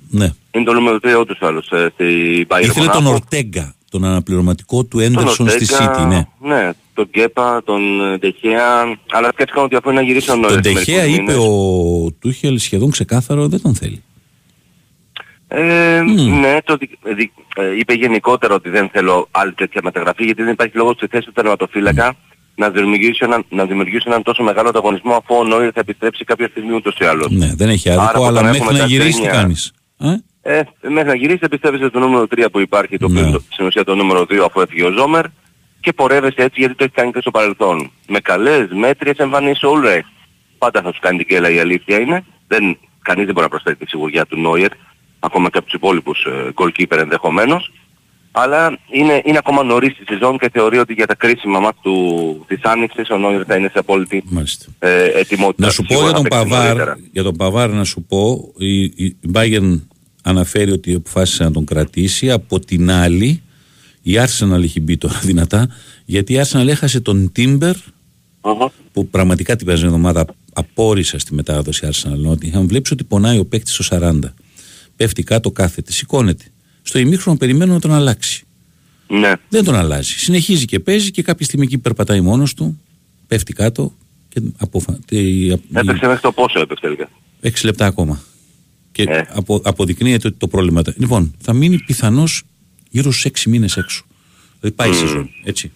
ναι. Είναι το νούμερο τρία ούτως άλλως. Ε, ήθελε τον Ορτέγκα, τον αναπληρωματικό του Έντερσον στη City. Ναι. Ναι. Τον Κέπα, τον Ντεχέα, αλλά σκέφτηκα ότι αφού είναι να γυρίσει ο Νόιερ. Τον Ντεχέα είπε ο Τούχελ σχεδόν ξεκάθαρο δεν τον θέλει. Ε, mm. Ναι, το, δι, ε, είπε γενικότερα ότι δεν θέλω άλλη τέτοια μεταγραφή γιατί δεν υπάρχει λόγος στη θέση του τερματοφύλακα mm. να, δημιουργήσει ένα, να δημιουργήσει έναν τόσο μεγάλο ανταγωνισμό αφού ο Νόιερ θα επιστρέψει κάποια στιγμή ούτως ή άλλως. Ναι, δεν έχει άδικο, αλλά μέχρι να γυρίσει τι κάνεις. Ε? Ε, μέχρι να γυρίσει επιστρέψει το νούμερο τρία που υπάρχει, το οποίο yeah. στην ουσία το νούμερο δύο αφού έφυγε ο Ζόμερ. Και πορεύεσαι έτσι γιατί το έχει κάνει και στο παρελθόν. Με καλές, μέτριες εμφανίσεις ο Ulreich. Πάντα θα σου κάνει την κέλα, η αλήθεια είναι. Δεν, κανείς δεν μπορεί να προσθέτει τη σιγουριά του Νόιερ, ακόμα και από τους υπόλοιπους goalkeeper ενδεχομένως. Αλλά είναι, είναι ακόμα νωρίς στη σεζόν και θεωρεί ότι για τα κρίσιμα μάτς της άνοιξης ο Νόιερ θα είναι σε απόλυτη ε, ετοιμότητα. Να σου πω για τον, Παβάρ, για τον Παβάρ, να σου πω, η, η Bayern αναφέρει ότι αποφάσισε να τον κρατήσει, από την άλλη η Arsenal έχει μπει τώρα δυνατά, γιατί η Arsenal έχασε τον Timber uh-huh. που πραγματικά την περασμένη εβδομάδα απόρρισα στη μετάδοση Arsenal ότι είχαν βλέψει ότι πονάει ο παίκτης στο σαράντα. Πέφτει κάτω, κάθεται, σηκώνεται. Στο ημίχρονο περιμένουν να τον αλλάξει. Ναι. Δεν τον αλλάζει. Συνεχίζει και παίζει και κάποια στιγμή εκεί περπατάει μόνος του, πέφτει κάτω και αποφα... Έπαιξε μέχρι το πόσο έπαιξε τελικά. έξι λεπτά ακόμα. Και ε. απο... αποδεικνύεται ότι το πρόβλημα... Λοιπόν, θα μείνει πιθανώς γύρω στους έξι μήνες έξω. Δηλαδή πάει η mm. σεζόν, έτσι.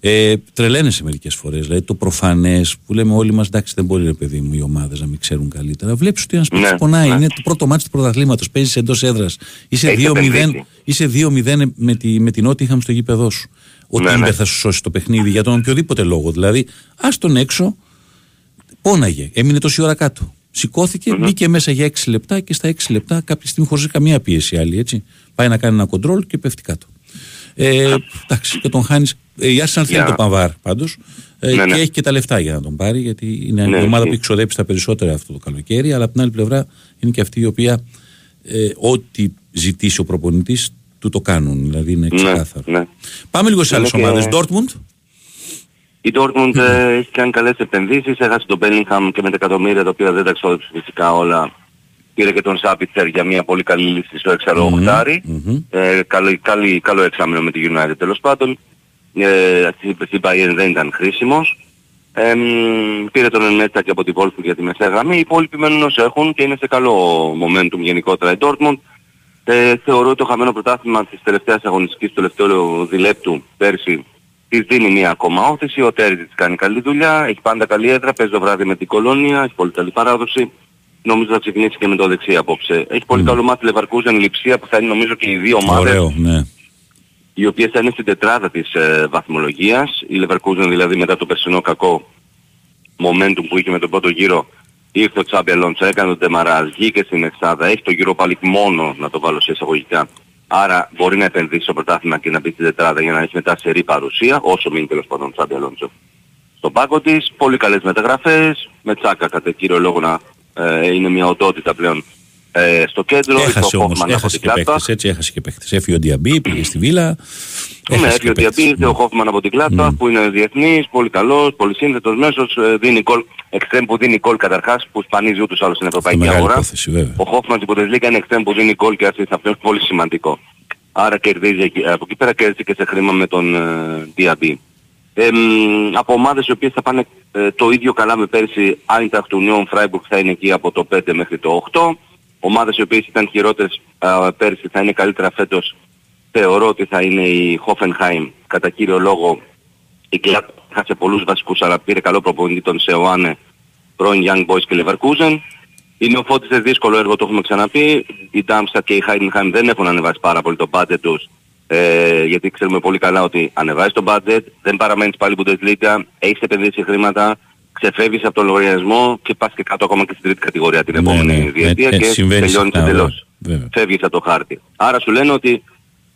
Ε, τρελαίνεσαι μερικές φορές. Δηλαδή το προφανές που λέμε όλοι μας, εντάξει, δεν μπορεί ρε παιδί μου οι ομάδες να μην ξέρουν καλύτερα. Βλέπεις ότι ένας παίκτης πονάει. Ναι. Είναι το πρώτο μάτι του πρωταθλήματος. Παίζεις εντός έδρας. Είσαι δύο μηδέν, είσαι δύο μηδέν με, τη, με την Νότιγχαμ στο γήπεδό σου. Ο ναι, Τίμπερ ναι. θα σου σώσει το παιχνίδι για τον οποιοδήποτε λόγο. Δηλαδή, ας τον έξω, πόναγε. Έμεινε τόση ώρα κάτω. Σηκώθηκε, mm-hmm. μπήκε μέσα για έξι λεπτά και στα έξι λεπτά κάποια στιγμή χωρίς καμία πίεση άλλη, έτσι. Πάει να κάνει ένα κοντρόλ και πέφτει κάτω. Ε, εντάξει, και τον χάνεις. Ε, η Arsenal yeah. θέλει τον Παβάρ πάντως ε, ναι, και ναι. έχει και τα λεφτά για να τον πάρει, γιατί είναι ναι, η ομάδα ναι. που εξοδέψει τα περισσότερα αυτό το καλοκαίρι, αλλά από την άλλη πλευρά είναι και αυτή η οποία ε, ό,τι ζητήσει ο προπονητής του το κάνουν. Δηλαδή είναι ξεκάθαρο. Ναι, ναι. Πάμε λίγο σε άλλες ναι, ομάδες. Ντόρτμουντ. Και... Η Dortmund mm. ε, έχει κάνει καλές επενδύσεις, έχασε τον Bellingham και με τα εκατομμύρια τα οποία δεν τα εξόδεψε φυσικά όλα. Πήρε και τον Σάπιτσερ για μια πολύ καλή λύση στο εξάρι οχτάρι. Mm-hmm. Mm-hmm. Ε, καλή, καλή, καλό εξάμηνο με τη United τέλος πάντων. Ε, στην Bayern δεν ήταν χρήσιμος. Ε, πήρε τον Ενέτσα και από την Wolfsburg για τη μεσαία γραμμή. Οι υπόλοιποι μένουν όσοι έχουν και είναι σε καλό momentum γενικότερα η Dortmund. Ε, θεωρώ το χαμένο πρωτάθλημα της τελευταίας αγωνιστικής, του τελευταίου διλέπτου πέρσι, της δίνει μια ακόμα όθηση, ο Τέρι της κάνει καλή δουλειά, έχει πάντα καλή έδρα, παίζει το βράδυ με την Κολόνια, έχει πολύ καλή παράδοση, νομίζω θα ξεκινήσει και με το δεξί απόψε. Έχει πολύ mm. καλό μάτι Λεβαρκούζεν Λιψία που θα είναι νομίζω και οι δύο ομάδες. Ωραίο, ναι. Οι οποίες θα είναι στην τετράδα της ε, βαθμολογίας, η Λεβαρκούζεν δηλαδή μετά το περσινό κακό momentum που είχε με τον πρώτο γύρο, ήρθε ο Τσάμπελόντσα, έκανε τον Τεμαράζ, βγήκε στην εξάδα, έχει τον γύρο πάλι μόνο, να το βάλω σε εισαγωγικά. Άρα μπορεί να επενδύσει στο πρωτάθλημα και να μπει στην τετράδα για να έχει μετά σερή παρουσία, όσο μείνει τέλος πάντων ο Τσάμπελόντσα. Στον πάγκο της, πολύ καλές μεταγραφές, με Τσάκα κατά κύριο λόγο να ε, είναι μια οντότητα πλέον ε, στο κέντρο. Έχασε όμως, έχασε και παίκτες, έτσι έχασε και παίκτες. Έφυγε ο Διαμπή, πήγε στη Βίλα. Ναι, έφυγε ο Διαμπή, ήρθε ο Χόφμαν από την Κλάτα, mm. που είναι διεθνής, πολύ καλός, πολύ σύνθετος μέσος, δίνει κολ, εξτρέμ που δίνει κολ καταρχάς, που σπανίζει ούτως άλλως στην ευρωπαϊκή αγορά. Υπόθεση, ο Χόφμαν στην Bundesliga είναι εξτρέμ που δίνει κολ και αυτό είναι πολύ σημαντικό. Άρα κερδίζει από εκεί πέρα, κέρδισε και σε χρήμα με τον Διαμπή. Ε, από ομάδες οι οποίες θα πάνε ε, το ίδιο καλά με πέρσι, Άιντραχτ, Ουνιόν, Φράιμπουργκ θα είναι εκεί από το πέντε μέχρι το οκτώ. Ομάδες οι οποίες ήταν χειρότερες ε, πέρσι θα είναι καλύτερα φέτος. Θεωρώ ότι θα είναι η Χόφενχάιμ, κατά κύριο λόγο η Κλάπ χάσε πολλούς βασικούς αλλά πήρε καλό προπονητή τον Σεωάννε, πρώην Young Boys και Leverkusen. Η Νεοφώτης σε δύσκολο έργο, το έχουμε ξαναπεί. Η Ντάμστατ και η Χάιντενχάιμ δεν έχουν ανεβάσει πάρα πολύ το budget τους. Ε, γιατί ξέρουμε πολύ καλά ότι ανεβάζεις το budget, δεν παραμένεις πάλι Bundesliga, έχεις επενδύσει χρήματα, ξεφεύγεις από τον λογαριασμό και πας και κάτω ακόμα και στην τρίτη κατηγορία την επόμενη ναι, ναι, διετία ναι, και τελειώνεις εντελώς. Φεύγεις από το χάρτη. Άρα σου λένε ότι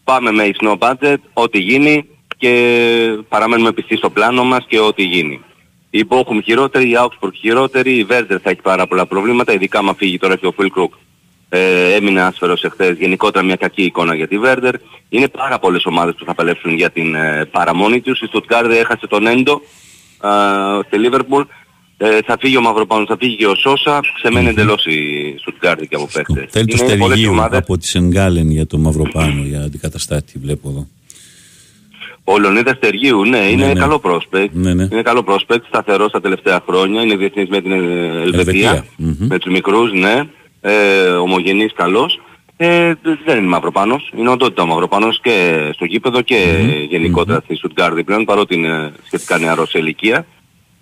πάμε με ισνό budget, ό,τι γίνει και παραμένουμε πιστοί στο πλάνο μας και ό,τι γίνει. Η Bochum χειρότερη, η Augsburg χειρότερη, η Werder θα έχει πάρα πολλά προβλήματα, ειδικά μα φύγει τώρα και ο Fulkrug. Ε, έμεινε άσφερος εχθές, γενικότερα μια κακή εικόνα για τη Βέρντερ. Είναι πάρα πολλές ομάδες που θα παλέψουν για την ε, παραμονή τους. Η Στουτγκάρδη έχασε τον Έντο ε, στη Λίβερπουλ. Ε, θα φύγει ο Μαυροπάνος, θα φύγει και ο Σόσα. Ξεμένει εντελώς η Στουτγκάρδη και από παίχτες. Θέλει τους Τεργίου από τη Σενγκάλεν για τον Μαυροπάνο, για αντικαταστάτη βλέπω εδώ. Ο Λεωνίδας Τεργίου, ναι, είναι ναι, ναι. καλό prospect. Ναι, ναι. Είναι καλό prospect, σταθερός τα τελευταία χρόνια. Είναι διεθνής με την Ελβετία, mm-hmm. με τους μικρούς, ναι. Ε, ομογενής καλός, ε, δεν είναι Μαυροπάνος, είναι οντότητα ο Μαυροπάνος και στο γήπεδο και mm-hmm. γενικότερα mm-hmm. στη Στουτγκάρδη πλέον, παρότι είναι σχετικά νεαρός σε ηλικία,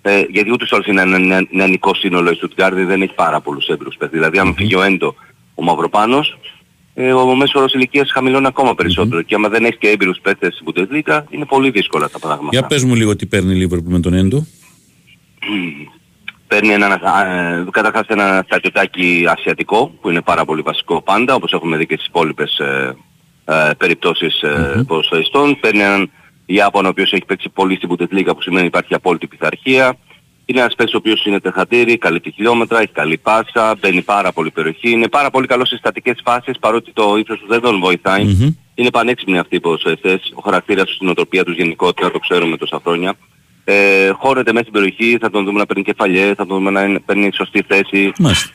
ε, γιατί ούτως όλος είναι ένα νεανικό σύνολο η Στουτγκάρδη, δεν έχει πάρα πολλούς έμπειρους παίκτες, δηλαδή mm-hmm. αν φύγει ο Έντο ο Μαυροπάνος, ε, ο μέσος όρος ηλικίας χαμηλώνει ακόμα περισσότερο mm-hmm. και άμα δεν έχει και έμπειρους παίκτες στην Bundesliga είναι πολύ δύσκολα τα πράγματα. Για πες μου λίγο τι παίρνει η Λίβερπουλ με τον Έντο. Παίρνει ένα, ε, καταρχάς ένα στρατιωτάκι ασιατικό που είναι πάρα πολύ βασικό πάντα όπως έχουμε δει και στις υπόλοιπες ε, ε, περιπτώσεις ε, mm-hmm. ποδοσφαιριστών. Παίρνει έναν Ιάπωνα ο οποίος έχει παίξει πολύ στην Bundesliga που σημαίνει υπάρχει απόλυτη πειθαρχία. Είναι ένας παίκτης ο οποίος είναι τεχατήρι, καλύπτει τη χιλιόμετρα, έχει καλή πάσα, μπαίνει πάρα πολύ περιοχή. Είναι πάρα πολύ καλός σε στατικές φάσεις παρότι το ύψος του δεν τον βοηθάει. Mm-hmm. Είναι πανέξυπνοι αυτοί οι ποδοσφαιριστές, ο χαρακτήρας τους, η νοοτροπία τους γενικότερα το ξέρουμε τόσα χρόνια. Ε, χώρεται μέσα στην περιοχή, θα τον δούμε να παίρνει κεφαλιές, θα τον δούμε να παίρνει σωστή θέση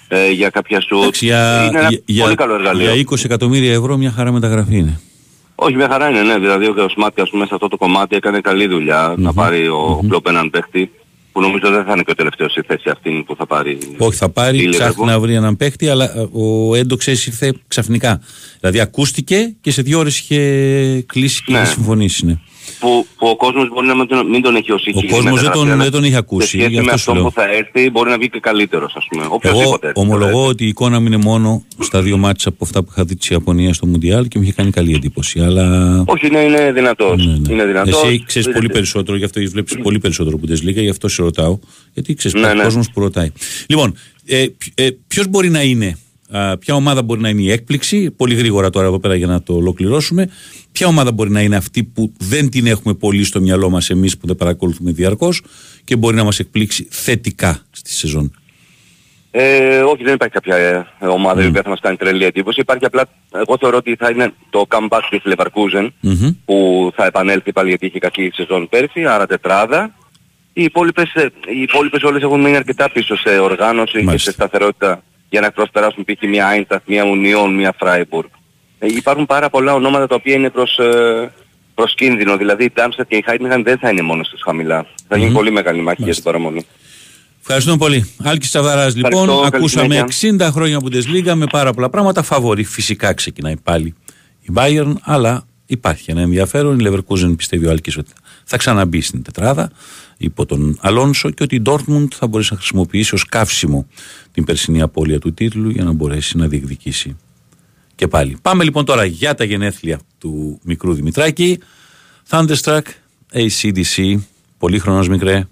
ε, για κάποια σουτ. Για, είναι ένα για, πολύ καλό εργαλείο. Για είκοσι εκατομμύρια ευρώ μια χαρά μεταγραφή είναι. Όχι, μια χαρά είναι, ναι. Δηλαδή ο Σμάτ, ας πούμε, σε αυτό το κομμάτι έκανε καλή δουλειά mm-hmm. να πάρει ο mm-hmm. Κλοπ έναν παίχτη που νομίζω δεν θα είναι και ο τελευταίος στη θέση αυτή που θα πάρει. Όχι, θα πάρει, ψάχνει να βρει έναν παίχτη, αλλά ο Έντο ξέρεις ήρθε ξαφνικά. Δηλαδή ακούστηκε και σε δύο ώρες είχε κλείσει και ναι. συμφωνήσει. Ναι. Που, που ο κόσμος μπορεί να μην τον, μην τον έχει ως ήχη. Ο κόσμος δεν τον, δεν τον είχε ακούσει. Σε σχέση με αυτόν που θα έρθει μπορεί να βγει και καλύτερος, ας πούμε. Εγώ ομολογώ ότι η εικόνα μου είναι μόνο στα δύο μάτσα από αυτά που είχα δει της Ιαπωνίας στο Μουντιάλ και μου είχε κάνει καλή εντύπωση. Αλλά... Όχι, ναι, είναι δυνατός. Ναι, ναι. Είναι δυνατός. Εσύ ξέρεις πολύ περισσότερο, γι' αυτό βλέπεις πολύ περισσότερο που Bundesliga, γι' αυτό σε ρωτάω. Γιατί ξέρεις ναι, ναι. ο κόσμος που ρωτάει. Λοιπόν, ε, ε, ποιος μπορεί να είναι, α, ποια ομάδα μπορεί να είναι η έκπληξη, πολύ γρήγορα τώρα εδώ πέρα για να το ολοκληρώσουμε. Ποια ομάδα μπορεί να είναι αυτή που δεν την έχουμε πολύ στο μυαλό μας εμείς που δεν παρακολουθούμε διαρκώς και μπορεί να μας εκπλήξει θετικά στη σεζόν. Ε, όχι, δεν υπάρχει κάποια ομάδα η mm. οποία θα μας κάνει τρελή εντύπωση. Υπάρχει απλά, εγώ θεωρώ ότι θα είναι το comeback της Leverkusen mm-hmm. που θα επανέλθει πάλι γιατί είχε κακή σεζόν πέρσι, άρα τετράδα. Οι υπόλοιπες, οι υπόλοιπες όλες έχουν μείνει αρκετά πίσω σε οργάνωση Μάλιστα. και σε σταθερότητα για να προσπεράσουν π.χ. μια Eintracht, μια Union, μια Freiburg. Υπάρχουν πάρα πολλά ονόματα τα οποία είναι προς, προς κίνδυνο. Δηλαδή η Darmstadt και η Heidenheim δεν θα είναι μόνο στους χαμηλά. Mm-hmm. Θα γίνει πολύ μεγάλη μάχη Μάλιστα. για την παραμονή. Ευχαριστούμε πολύ. Άλκης Τσαβδαράς λοιπόν. Ευχαριστώ, ακούσαμε εξήντα χρόνια Bundesliga με πάρα πολλά πράγματα. Φαβορί φυσικά ξεκινάει πάλι η Bayern, αλλά υπάρχει ένα ενδιαφέρον. Η Leverkusen πιστεύει ο Άλκης ότι θα ξαναμπεί στην τετράδα υπό τον Αλόνσο και ότι η Dortmund θα μπορέσει να χρησιμοποιήσει ως καύσιμο την περσινή απώλεια του τίτλου για να μπορέσει να διεκδικήσει. Και πάλι. Πάμε λοιπόν τώρα για τα γενέθλια του μικρού Δημητράκη. Thunderstruck, έι σι ντι σι, πολύχρονος μικρέ.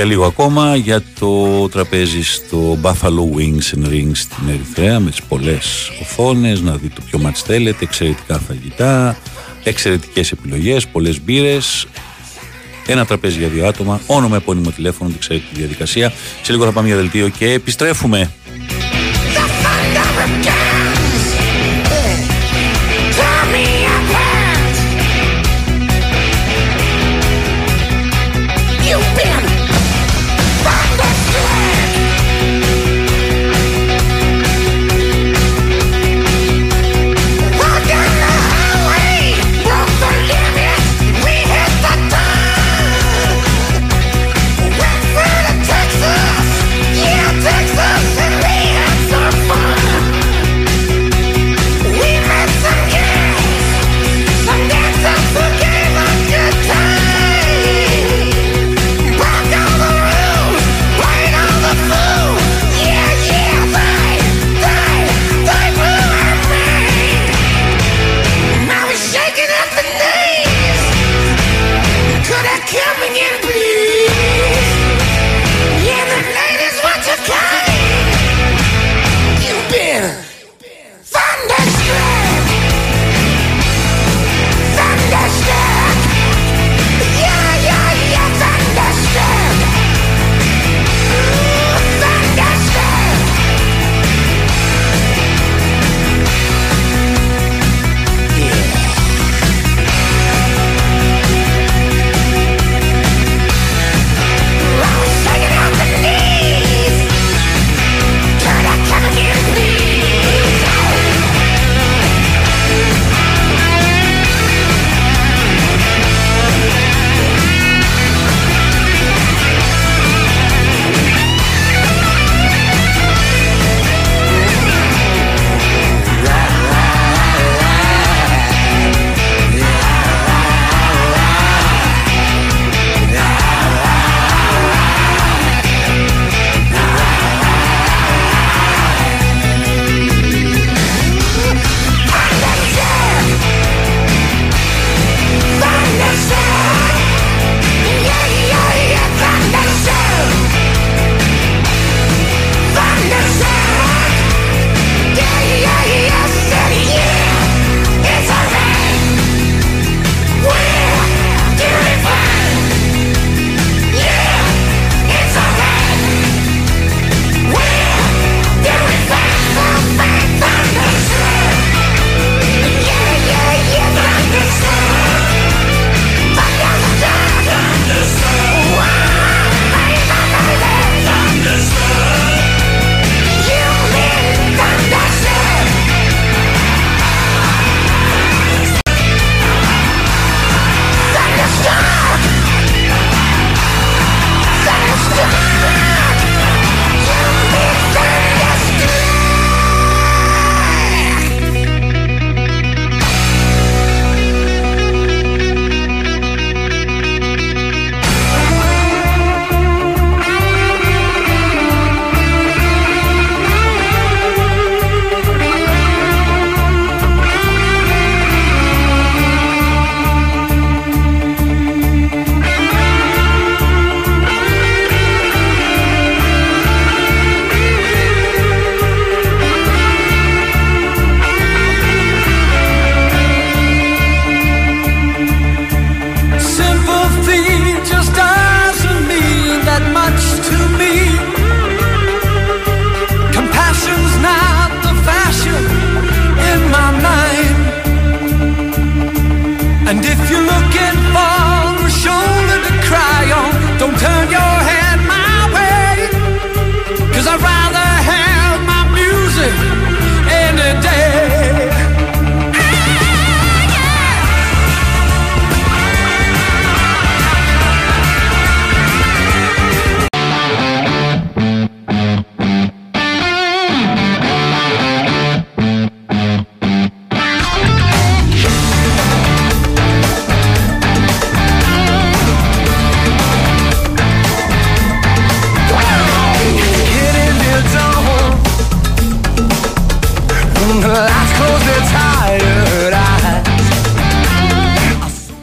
για λίγο ακόμα για το τραπέζι στο Buffalo Wings and Rings στην Ερυθρέα, με τις πολλές οθόνες, να δείτε ποιο μάτς θέλετε, εξαιρετικά φαγητά, εξαιρετικές επιλογές, πολλές μπύρες. Ένα τραπέζι για δύο άτομα, όνομα, επώνυμο, τηλέφωνο, ξέρετε τη διαδικασία. Σε λίγο θα πάμε για δελτίο και επιστρέφουμε.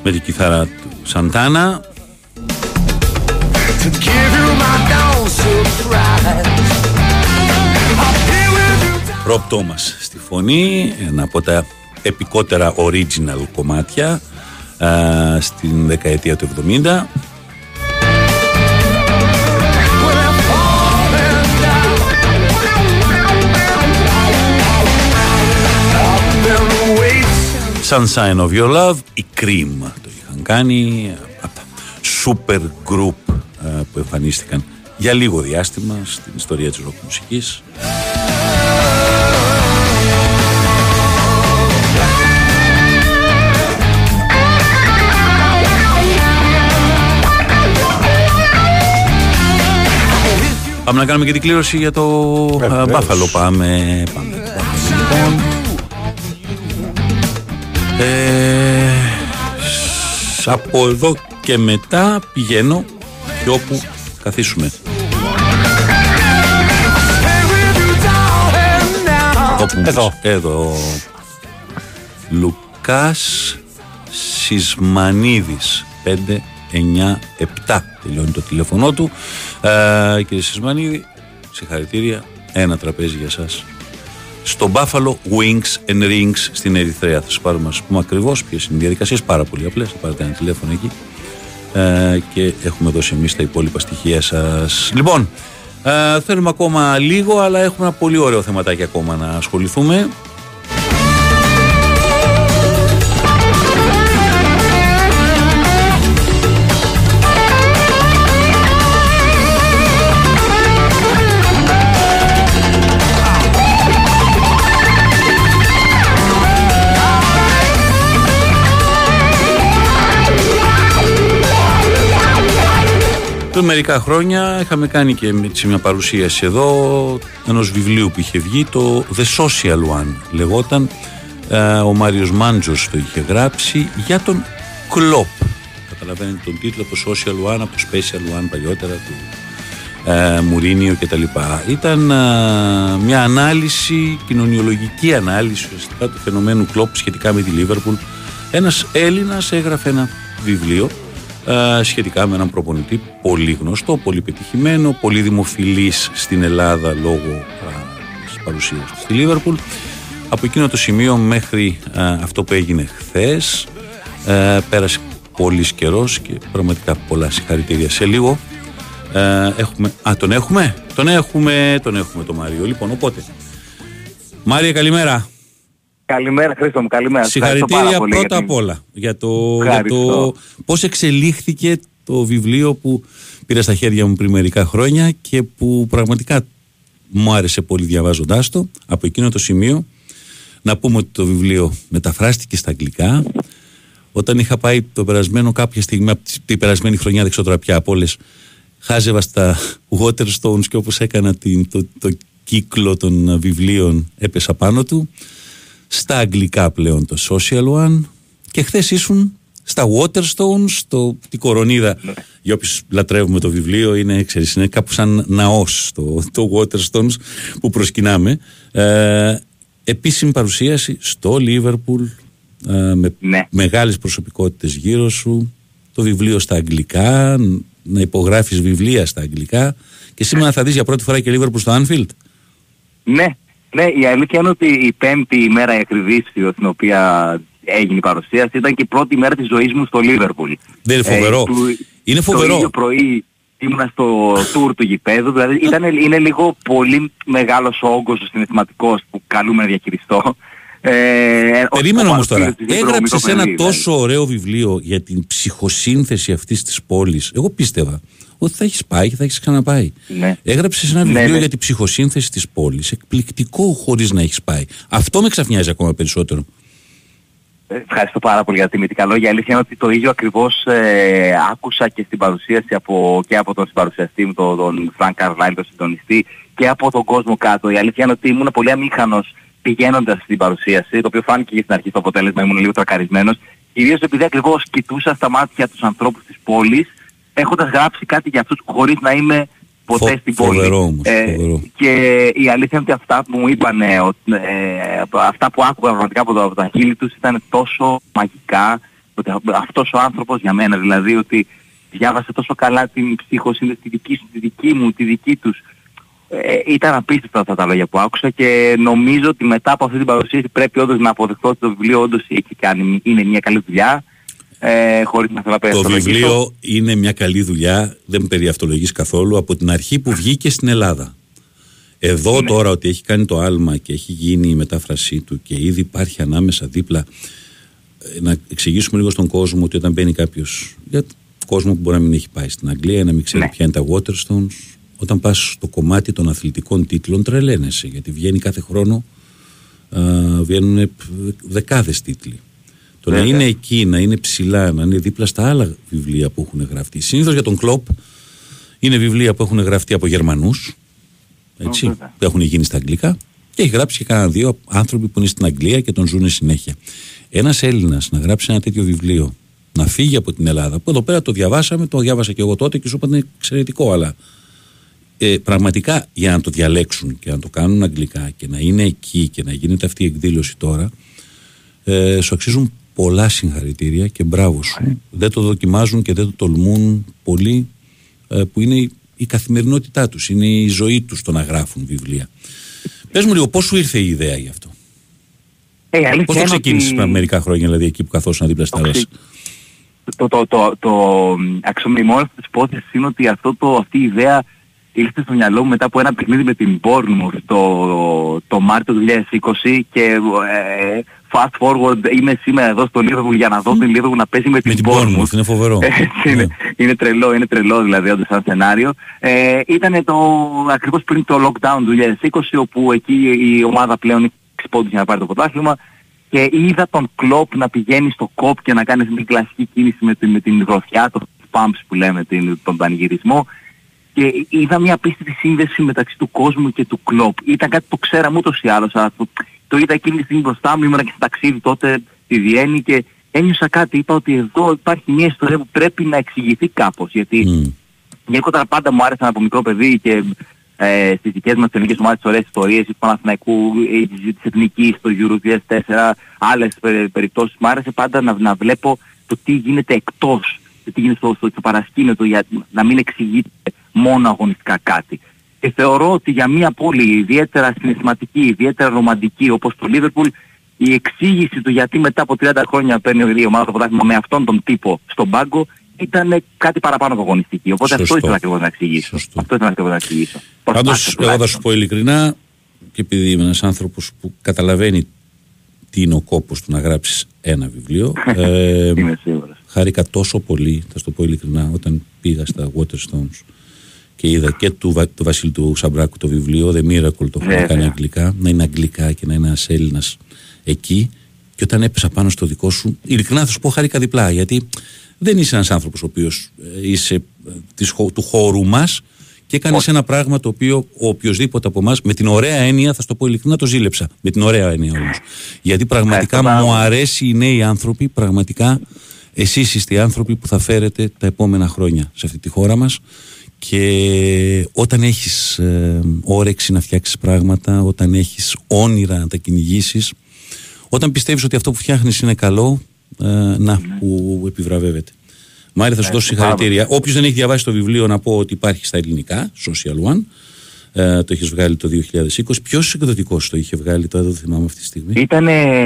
Με την κιθάρα του Σαντάνα. Rob Thomas στη φωνή, ένα από τα επικότερα original κομμάτια α, στην δεκαετία του εβδομήντα. Sun Sign of Your Love, η Cream το είχαν κάνει, από τα super group που εμφανίστηκαν για λίγο διάστημα στην ιστορία της rock μουσικής. Πάμε να κάνουμε και την κλήρωση για το Μπάφαλο. uh, πάμε, πάμε, πάμε λοιπόν. Ε, από εδώ και μετά πηγαίνω και όπου καθίσουμε. Όπου εδώ. εδώ Λουκάς Σισμανίδης πεντακόσια ενενήντα επτά τελειώνει το τηλέφωνο του. ε, Κύριε Σισμανίδη, συγχαρητήρια, ένα τραπέζι για σας στο Buffalo Wings and Rings στην Ερυθρέα. Θα σας πάρουμε να σας πούμε ακριβώς ποιες είναι οι διαδικασίες, πάρα πολύ απλές. Θα πάρετε ένα τηλέφωνο εκεί ε, και έχουμε δώσει εμείς τα υπόλοιπα στοιχεία σας. Λοιπόν, ε, θέλουμε ακόμα λίγο, αλλά έχουμε ένα πολύ ωραίο θεματάκι ακόμα να ασχοληθούμε. Μερικά χρόνια είχαμε κάνει και σε μια παρουσίαση εδώ ενός βιβλίου που είχε βγει, το The Social One λεγόταν. Ο Μάριος Μάντζος το είχε γράψει για τον Κλοπ. Καταλαβαίνετε τον τίτλο, το Social One από το Special One παλιότερα του ε, Μουρίνιο κτλ. Ήταν ε, μια ανάλυση, κοινωνιολογική ανάλυση ουσιαστικά του φαινομένου Κλοπ σχετικά με τη Λίβερπουλ. Ένας Έλληνας έγραφε ένα βιβλίο σχετικά με έναν προπονητή πολύ γνωστό, πολύ πετυχημένο, πολύ δημοφιλής στην Ελλάδα λόγω της παρουσίας του στη Λίβερπουλ. Από εκείνο το σημείο μέχρι α, αυτό που έγινε χθες α, πέρασε πολύς καιρός και πραγματικά πολλά συγχαρητήρια. Σε λίγο α, έχουμε... Α, τον έχουμε! Τον έχουμε, τον έχουμε τον Μάριο. Λοιπόν, οπότε Μάριε, καλημέρα. Καλημέρα Χρήστο μου, καλημέρα. Συγχαρητήρια πρώτα γιατί... απ' όλα για το, για το πώς εξελίχθηκε το βιβλίο που πήρα στα χέρια μου πριν μερικά χρόνια και που πραγματικά μου άρεσε πολύ διαβάζοντάς το. Από εκείνο το σημείο να πούμε ότι το βιβλίο μεταφράστηκε στα αγγλικά. Όταν είχα πάει το περασμένο κάποια στιγμή, την περασμένη χρονιά δεν ξέρω τώρα πια από όλες, χάζευα στα Waterstones και όπως έκανα την, το, το κύκλο των βιβλίων έπεσα πάνω του. Στα αγγλικά πλέον το Social One και χθες ήσουν στα Waterstones, το, την Κορονίδα. Ναι. Για όποιους λατρεύουμε το βιβλίο, είναι, ξέρεις, είναι κάπου σαν ναός το, το Waterstones που προσκυνάμε. Ε, επίσημη παρουσίαση στο Λίβερπουλ ε, με ναι. μεγάλες προσωπικότητες γύρω σου, το βιβλίο στα αγγλικά, να υπογράφεις βιβλία στα αγγλικά και σήμερα θα δεις για πρώτη φορά και Λίβερπουλ στο Anfield. Ναι. Ναι, η αλήθεια είναι ότι η πέμπτη ημέρα η ακριβής στην οποία έγινε η παρουσίαση ήταν και η πρώτη ημέρα της ζωής μου στο Λίβερπουλ. Δεν είναι φοβερό. Ε, του, είναι φοβερό. Το ίδιο πρωί ήμουνα στο tour του γηπέδου, δηλαδή ήταν, είναι λίγο πολύ μεγάλος ο όγκος ο συναισθηματικός που καλούμε να διαχειριστώ. Ε, Περίμενα όμως τώρα. Έγραψες ένα παιδί, τόσο δηλαδή. ωραίο βιβλίο για την ψυχοσύνθεση αυτής της πόλης. Εγώ πίστευα ότι θα έχεις πάει και θα έχεις ξαναπάει. Ναι. Έγραψες ένα βιβλίο ναι, ναι. για την ψυχοσύνθεση της πόλης. Εκπληκτικό, χωρίς να έχεις πάει. Αυτό με ξαφνιάζει ακόμα περισσότερο. Ευχαριστώ πάρα πολύ για τα τιμητικά λόγια. Η αλήθεια είναι ότι το ίδιο ακριβώς ε, άκουσα και στην παρουσίαση από, και από τον συμπαρουσιαστή μου, τον, τον Φρανκ Καρβάιλ, τον συντονιστή, και από τον κόσμο κάτω. Η αλήθεια είναι ότι ήμουν πολύ αμήχανος πηγαίνοντας στην παρουσίαση, το οποίο φάνηκε και στην αρχή στο αποτέλεσμα, ήμουν λίγο τρακαρισμένος, κυρίως επειδή ακριβώς κοιτούσα στα μάτια τους ανθρώπους της πόλης, έχοντας γράψει κάτι για αυτούς χωρίς να είμαι ποτέ Φο, στην πόλη. Φοβερό όμως, ε, φοβερό. Και η αλήθεια είναι ότι αυτά που μου είπαν, ε, ε, αυτά που άκουγα πραγματικά από, το, από τα χείλη τους ήταν τόσο μαγικά, ότι αυτός ο άνθρωπος για μένα, δηλαδή ότι διάβασε τόσο καλά την ψυχοσύνδεση, τη δική σου, τη δική μου, τη δική τους, Ε, ήταν απίστευτα αυτά τα λόγια που άκουσα και νομίζω ότι μετά από αυτή την παρουσίαση πρέπει όντως να αποδεχτώ ότι το βιβλίο όντως έχει κάνει, είναι μια καλή δουλειά. Ε, χωρίς να θέλω να πέρασω. Το βιβλίο είναι μια καλή δουλειά, δεν περιαυτολογείς καθόλου, από την αρχή που βγήκε στην Ελλάδα. Εδώ ναι. Τώρα ότι έχει κάνει το άλμα και έχει γίνει η μετάφρασή του και ήδη υπάρχει ανάμεσα δίπλα. Να εξηγήσουμε λίγο στον κόσμο ότι όταν μπαίνει κάποιος, για κόσμο που μπορεί να μην έχει πάει στην Αγγλία, να μην ξέρει ναι. ποια είναι τα Waterstones. Όταν πας στο κομμάτι των αθλητικών τίτλων τρελαίνεσαι, γιατί βγαίνει κάθε χρόνο, α, βγαίνουν δεκάδες τίτλοι. Το ναι, να είναι ναι. εκεί, να είναι ψηλά, να είναι δίπλα στα άλλα βιβλία που έχουν γραφτεί. Συνήθως για τον Κλοπ είναι βιβλία που έχουν γραφτεί από Γερμανούς, έτσι, ναι. που έχουν γίνει στα αγγλικά, και έχει γράψει και κανένα δύο άνθρωποι που είναι στην Αγγλία και τον ζουν συνέχεια. Ένας Έλληνας να γράψει ένα τέτοιο βιβλίο, να φύγει από την Ελλάδα, που εδώ πέρα το διαβάσαμε, το διάβασα και εγώ τότε και σου είπα είναι εξαιρετικό, αλλά. Ε, πραγματικά για να το διαλέξουν και να το κάνουν αγγλικά και να είναι εκεί και να γίνεται αυτή η εκδήλωση τώρα, ε, σου αξίζουν πολλά συγχαρητήρια και μπράβο σου. Mm. Δεν το δοκιμάζουν και δεν το τολμούν πολλοί, ε, που είναι η, η καθημερινότητά τους, είναι η ζωή τους το να γράφουν βιβλία. Πες μου λίγο, πώς σου ήρθε η ιδέα γι' αυτό? Hey, πώς το ξεκίνησες πριν μερικά χρόνια, δηλαδή εκεί που καθόσουν δίπλα στα ρες? Το, το, το, το αξιομνημόνιο της υπόθεσης είναι ότι αυτό το, αυτή η ιδέα ήρθε στο μυαλό μου μετά από ένα παιχνίδι με την Bournemouth το, το Μάρτιο του είκοσι είκοσι και ε, fast forward είμαι σήμερα εδώ στο Λίβερπουλ για να δω mm. την Λίβερπουλ να παίζει με την Bournemouth. Είναι φοβερό. είναι, yeah. είναι τρελό, είναι τρελό δηλαδή όντως σαν σενάριο. Ε, ήτανε το, ακριβώς πριν το lockdown του είκοσι είκοσι, όπου εκεί η ομάδα πλέον είχε έξι πόντους για να πάρει το πρωτάθλημα και είδα τον Κλοπ να πηγαίνει στο κοπ και να κάνει την κλασική κίνηση με την, με την γροθιά, το pumps που λέμε, την, τον πανηγυρισμό. Και είδα μια απίστευτη σύνδεση μεταξύ του κόσμου και του Κλοπ. Ήταν κάτι που ξέραμε ούτως ή άλλως, αλλά το, το είδα εκείνη τη στιγμή μπροστά μου, ήμουνα και στο ταξίδι τότε στη Βιέννη και ένιωσα κάτι, είπα ότι εδώ υπάρχει μια ιστορία που πρέπει να εξηγηθεί κάπως. Γιατί mm. γενικότερα πάντα μου άρεσαν από μικρό παιδί και ε, στις δικές μας ελληνικές ομάδες ωραίες ιστορίες, του Παναθηναϊκού, της Εθνικής, το Euro δύο χιλιάδες τέσσερα, άλλες περι, περιπτώσεις. Μου άρεσε πάντα να, να βλέπω το τι γίνεται εκτός, τι γίνεται στο, στο, στο παρασκήνιο, το, για να μην εξηγείται μόνο αγωνιστικά κάτι. Και θεωρώ ότι για μια πόλη ιδιαίτερα συναισθηματική, ιδιαίτερα ρομαντική όπως το Λίβερπουλ, η εξήγηση του γιατί μετά από τριάντα χρόνια παίρνει η ομάδα το πρωτάθλημα με αυτόν τον τύπο στον πάγκο ήταν κάτι παραπάνω από αγωνιστική. Οπότε Σωστό. αυτό ήθελα ακριβώς να εξηγήσω. Σωστό. Αυτό ήθελα ακριβώς να εξηγήσω. Πάντως, εγώ θα σου πω ειλικρινά, και επειδή είμαι ένας άνθρωπος που καταλαβαίνει τι είναι ο κόπος του να γράψεις ένα βιβλίο, ε, είμαι σίγουρος. Χάρηκα τόσο πολύ, θα σου το πω ειλικρινά, όταν πήγα στα Waterstones και είδα και του, Βα, του Βασίλη του Ξαμπράκου το βιβλίο, The Miracle, το έχω κάνει αγγλικά, να είναι αγγλικά και να είναι ένας Έλληνας εκεί. Και όταν έπεσα πάνω στο δικό σου, ειλικρινά θα σου πω χάρηκα διπλά, γιατί δεν είσαι ένας άνθρωπος ο οποίος ε, είσαι της, του χώρου μας και έκανες ένα πράγμα το οποίο ο οποιοσδήποτε από εμάς, με την ωραία έννοια, θα σου το πω ειλικρινά, το ζήλεψα. Με την ωραία έννοια όμως. Γιατί πραγματικά μου αρέσει οι νέοι άνθρωποι, πραγματικά. Εσείς είστε οι άνθρωποι που θα φέρετε τα επόμενα χρόνια σε αυτή τη χώρα μας και όταν έχεις ε, όρεξη να φτιάξεις πράγματα, όταν έχεις όνειρα να τα κυνηγήσεις, όταν πιστεύεις ότι αυτό που φτιάχνεις είναι καλό, ε, να, που επιβραβεύεται. Μάρια, θα σου δώσω συγχαρητήρια. Όποιος δεν έχει διαβάσει το βιβλίο, να πω ότι υπάρχει στα ελληνικά, Social One. Ε, το έχεις βγάλει το δύο χιλιάδες είκοσι. Ποιος εκδοτικός το είχε βγάλει, τώρα δεν το θυμάμαι αυτή τη στιγμή. Ήτανε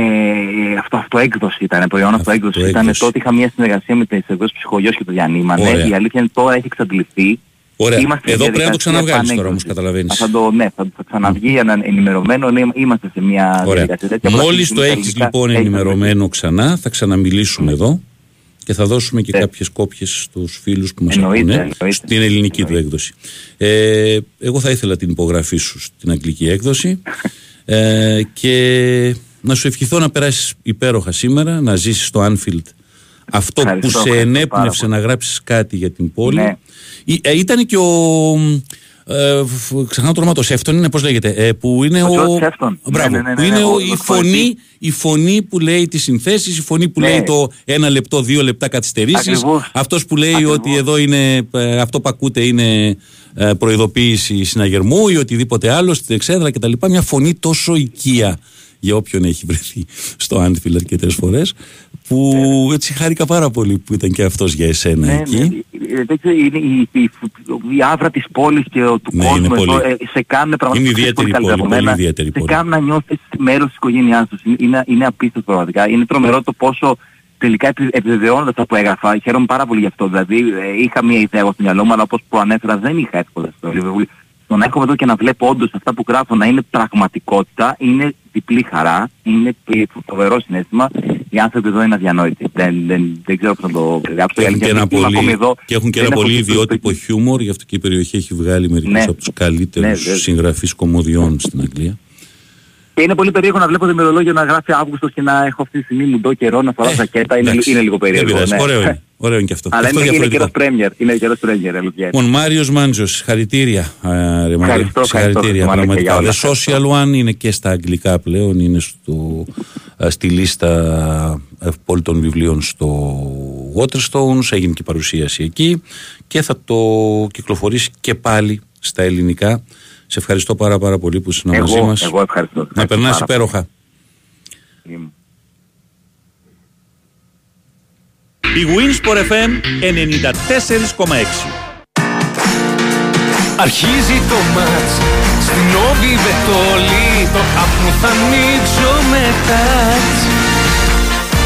αυτό, αυτοέκδοση ήταν, προϊόν αυτοέκδοση. Ήτανε τότε, είχα μια συνεργασία με τις εκδόσεις Ψυχογιός και το Διανύμανε. Ναι, η αλήθεια είναι τώρα έχει εξαντληφθεί. Ωραία. Είμαστε εδώ πρέπει να το ξαναβγάλεις τώρα όμως, καταλαβαίνεις. Θα το, ναι, θα το ξαναβγεί ενημερωμένο, ναι, είμαστε σε μια διαδικασία. Μόλις το έχεις λοιπόν ενημερωμένο ξανά, θα ξαναμιλήσουμε εδώ και θα δώσουμε και κάποιες κόπιες στους φίλους που μας ακούνε στην ελληνική του έκδοση. Ε, εγώ θα ήθελα την υπογραφή σου στην αγγλική έκδοση ε, και να σου ευχηθώ να περάσεις υπέροχα σήμερα, να ζήσεις στο Anfield αυτό που σε ενέπνευσε να γράψεις κάτι για την πόλη. Ήταν και ο... Ε, ξεχνάω το όνομα, το Σέφτον είναι, πώς λέγεται, ε, που είναι ο, ο... Μπράβο, ναι, ναι, ναι, που είναι ναι, ναι, ο... η, φωνή, η φωνή που λέει τις συνθέσεις, η φωνή που ναι. λέει το ένα λεπτό, δύο λεπτά καθυστερήσεις, αυτός που λέει Ακριβώς. ότι εδώ είναι, αυτό που ακούτε είναι προειδοποίηση συναγερμού ή οτιδήποτε άλλο στην εξέδρα κτλ. Μια φωνή τόσο οικία για όποιον έχει βρεθεί στο Anfield αρκετές φορές, που ναι, έτσι χάρηκα πάρα πολύ που ήταν και αυτός για εσένα, ναι, εκεί. Ναι, είναι η, η, η άβρα της πόλης και ο, του ναι, κόσμου εδώ, ε, σε κάνουν πραγματικά πολύ, πολύ καλύτερα από μένα. Σε κάνουν να νιώθεις μέρος της οικογένειάς τους. Είναι, είναι απίστευτο πραγματικά. Είναι τρομερό το πόσο τελικά επιβεβαιώνοντας αυτά που έγραφα, χαίρομαι πάρα πολύ γι' αυτό. Δηλαδή είχα μία ιδέα εγώ στο μυαλό μου, αλλά όπως προανέφερα δεν είχα εύκολα στο Λίβερπουλ. Το να έρχομαι εδώ και να βλέπω όντως αυτά που γράφω να είναι πραγματικότητα, είναι διπλή χαρά, είναι φοβερό συναίσθημα. Οι άνθρωποι εδώ είναι αδιανόητοι. Δεν, δεν, δεν ξέρω πώς να το περιγράψω. Έχουν και ένα πολύ, και έχουν και ένα πολύ ιδιότυπο χιούμορ, γι' αυτό και η περιοχή έχει βγάλει μερικούς, ναι, από τους καλύτερους, ναι, συγγραφείς κομμωδιών στην Αγγλία. Και είναι πολύ περίεργο να βλέπω το ημερολόγιο να γράφει Αύγουστος και να έχω αυτή τη στιγμή μουντό καιρό, να φοράω ε, ζακέτα. Είναι, είναι λίγο περίεργο. Ναι. Ωραίο είναι. Ωραίο είναι και αυτό. Αλλά αυτό είναι, είναι καιρός πρέμιερ. Είναι καιρός πρέμιερ. Λοιπόν, Μάριος Μάντζος, συγχαρητήρια. Ευχαριστώ, συγχαρητήρια πραγματικά. The Social One είναι και στα αγγλικά πλέον. Είναι στο, στη λίστα όλων των βιβλίων στο Waterstones. Έγινε και παρουσίαση εκεί. Και θα το κυκλοφορήσει και πάλι στα ελληνικά. Σε ευχαριστώ πάρα πάρα πολύ που ήσουν εγώ, μαζί μας. Εγώ ευχαριστώ. Να ευχαριστώ, περνάς πάρα υπέροχα. Είμαι. Η μπι γουίνς τελεία φορ εφ εμ ενενήντα τέσσερα κόμμα έξι. Αρχίζει το μάτς στην όβη βετόλη. Το άπνο θα ανοίξω μετά.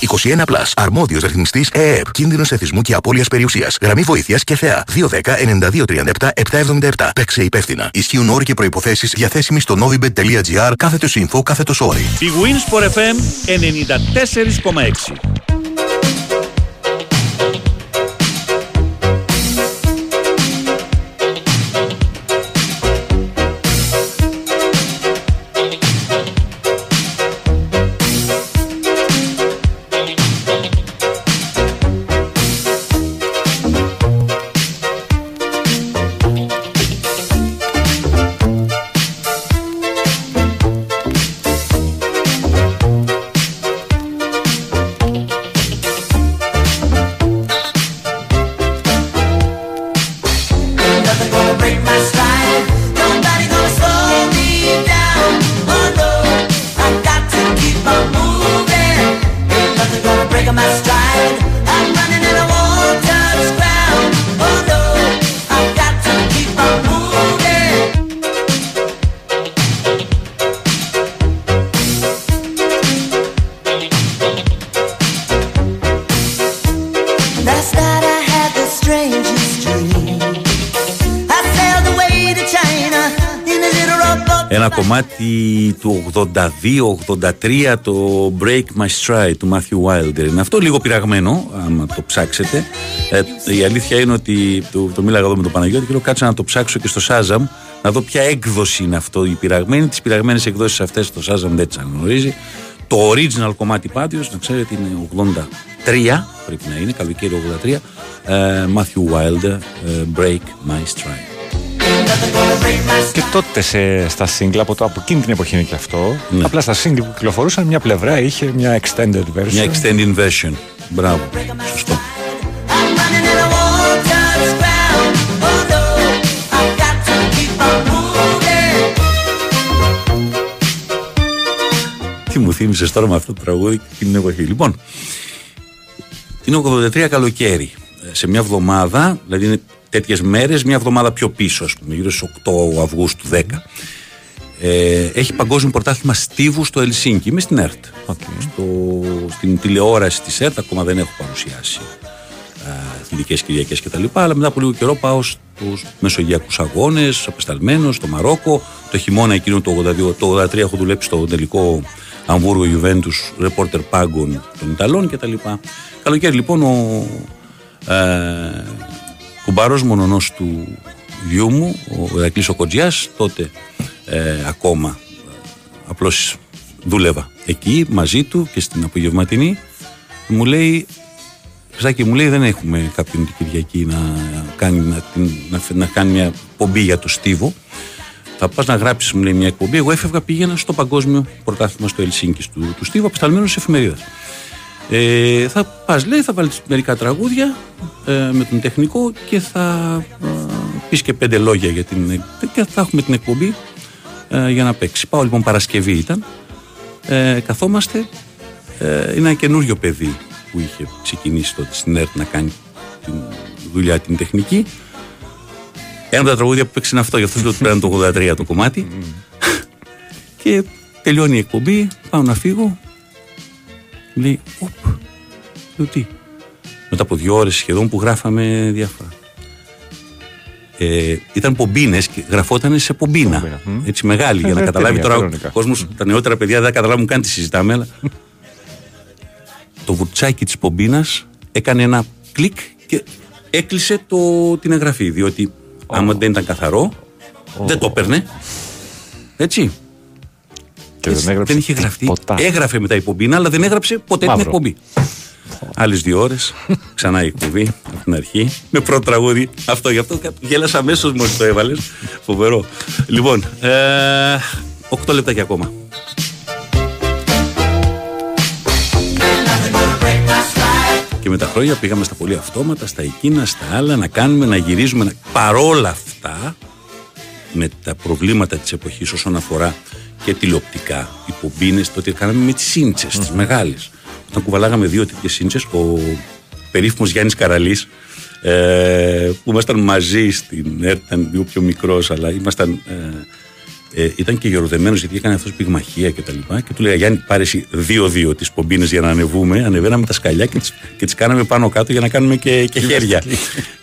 είκοσι ένα συν. Αρμόδιος ρυθμιστής ΕΕΠ. Κίνδυνος εθισμού και απώλειας περιουσίας. Γραμμή βοήθειας και θεά. δύο ένα μηδέν εννιά δύο τρία επτά επτά επτά επτά. Παίξε υπεύθυνα. Ισχύουν όροι και προϋποθέσεις διαθέσιμοι στο novibet.gr κάθετος info κάθετος όροι. Η BWINS φορ εφ εμ ενενήντα τέσσερα κόμμα έξι. ογδόντα δύο ογδόντα τρία το Break My Stride του Matthew Wilder. Είναι αυτό λίγο πειραγμένο, άμα το ψάξετε. Ε, η αλήθεια είναι ότι το, το μίλαγα εδώ με τον Παναγιώτη και λέω κάτσα να το ψάξω και στο Shazam να δω ποια έκδοση είναι αυτό η πειραγμένη. Τις πειραγμένες εκδόσεις αυτές το Shazam δεν τις αναγνωρίζει. Το original κομμάτι πάντως, να ξέρετε, είναι ογδόντα τρία, πρέπει να είναι, καλοκαίρι ογδόντα τρία, ε, Matthew Wilder, ε, Break My Stride. Και τότε σε, στα single από, το, από εκείνη την εποχή είναι και αυτό, ναι. Απλά στα single που κυκλοφορούσαν μια πλευρά είχε μια extended version. Μια extended version, μπράβο, σωστό. Τι μου θύμισες τώρα με αυτό το τραγούδι και την εποχή. Λοιπόν, είναι ογδόντα τρία καλοκαίρι, σε μια εβδομάδα, δηλαδή είναι τέτοιες μέρες, μια εβδομάδα πιο πίσω, ας πούμε, γύρω στις οκτώ Αυγούστου, δέκα, ε, έχει παγκόσμιο πρωτάθλημα στίβου στο Ελσίνκι. Είμαι στην ΕΡΤ. Okay. Στο, στην τηλεόραση της ΕΡΤ, ακόμα δεν έχω παρουσιάσει αθλητικές Κυριακές κτλ. Αλλά μετά από λίγο καιρό πάω στους μεσογειακούς αγώνες, απεσταλμένο στο Μαρόκο. Το χειμώνα εκείνο το ογδόντα δύο, το ογδόντα τρία έχω δουλέψει στο τελικό Αμβούργο Ιουβέντους, ρεπόρτερ πάγκων των Ιταλών κτλ. Καλοκαίρι λοιπόν ο. Ε, κουμπάρος μονονός του γιού μου, ο Ερακλής ο Κοντζιάς, τότε ε, ακόμα απλώς δούλευα εκεί μαζί του και στην απογευματινή, μου λέει, Χρυστάκη μου λέει, δεν έχουμε κάποιον την Κυριακή να κάνει, να, να, να κάνει μια πομπή για το στίβο. Θα πας να γράψεις, μου λέει, μια εκπομπή. Εγώ έφευγα, πήγαινα στο παγκόσμιο πρωτάθλημα στο Ελσίνκι του, του Στίβου, απεσταλμένος της εφημερίδας. Ε, θα πας, λέει, θα βάλεις μερικά τραγούδια ε, με τον τεχνικό και θα ε, πεις και πέντε λόγια για την, και θα έχουμε την εκπομπή ε, για να παίξει. Πάω λοιπόν, Παρασκευή ήταν. Ε, καθόμαστε. Ε, είναι ένα καινούριο παιδί που είχε ξεκινήσει τότε στην ΕΡΤ να κάνει τη δουλειά την τεχνική. Ένα από τα τραγούδια που παίξει είναι αυτό, γι' αυτό λέω ότι πέραν το ογδόντα τρία το κομμάτι. Και τελειώνει η εκπομπή, πάω να φύγω. Μου λέει, οπ, λέω τι. Μετά από δύο ώρες σχεδόν που γράφαμε διάφορα. Ε, ήταν πομπίνες και γραφότανε σε πομπίνα. Έτσι μεγάλη, για να καταλάβει τώρα ο κόσμος, τα νεότερα παιδιά δεν καταλάβουν καν τι συζητάμε, αλλά το βουρτσάκι της πομπίνας έκανε ένα κλικ και έκλεισε το, την εγγραφή, διότι oh. άμα δεν ήταν καθαρό, oh. δεν το έπαιρνε. Έτσι. Και έτσι δεν, δεν είχε γραφτεί. Ποτά. Έγραφε μετά η πομπίνα, αλλά δεν έγραψε ποτέ Μαύρο. την εκπομπή. Oh. Άλλες δύο ώρες, ξανά η εκπομπή από την αρχή, με πρώτο τραγούδι. Αυτό γι' αυτό γέλασα αμέσως μόλις το έβαλες. Φοβερό. Λοιπόν, ε, οκτώ λεπτά και ακόμα. Και με τα χρόνια πήγαμε στα πολύ αυτόματα, στα εκείνα, στα άλλα, να κάνουμε, να γυρίζουμε. Να... Παρόλα αυτά, με τα προβλήματα της εποχής όσον αφορά και τηλεοπτικά, οι πομπίνες, τότε κάναμε με τις σίντσες, mm. τις μεγάλες. Όταν κουβαλάγαμε δύο τέτοιες σίντσες, ο περίφημος Γιάννης Καραλής, ε, που ήμασταν μαζί στην ΕΡΤ, ήταν λίγο πιο μικρός, αλλά ήμασταν, ε, ε, ήταν και γεροδεμένος γιατί έκανε αυτός πυγμαχία κτλ. Και, και του λέγα, Γιάννη, πάρε εσύ δύο-δύο τις πομπίνες για να ανεβούμε. Ανεβαίναμε τα σκαλιά και τις, και τις κάναμε πάνω κάτω για να κάνουμε και, και χέρια.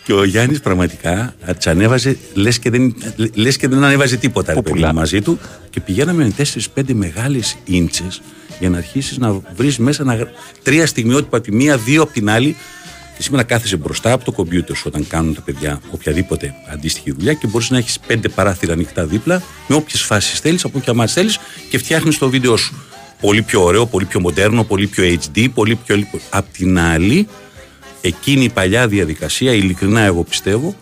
Και ο Γιάννης πραγματικά τις ανέβαζε, λες και δεν, λες και δεν ανέβαζε τίποτα ρε, μαζί του. Και πηγαίναμε με τέσσερις πέντε μεγάλες ίντσες για να αρχίσεις να βρεις μέσα να... τρία στιγμιότυπα από τη μία, δύο από την άλλη. Και σήμερα κάθεσαι μπροστά από το κομπιούτερ σου όταν κάνουν τα παιδιά οποιαδήποτε αντίστοιχη δουλειά και μπορείς να έχεις πέντε παράθυρα ανοιχτά δίπλα με όποιες φάσεις θέλεις, από όποια μάτς θέλεις και φτιάχνεις το βίντεο σου. Πολύ πιο ωραίο, πολύ πιο μοντέρνο, πολύ πιο έιτς ντι, πολύ πιο. Απ' την άλλη, εκείνη η παλιά διαδικασία, ειλικρινά εγώ πιστεύω,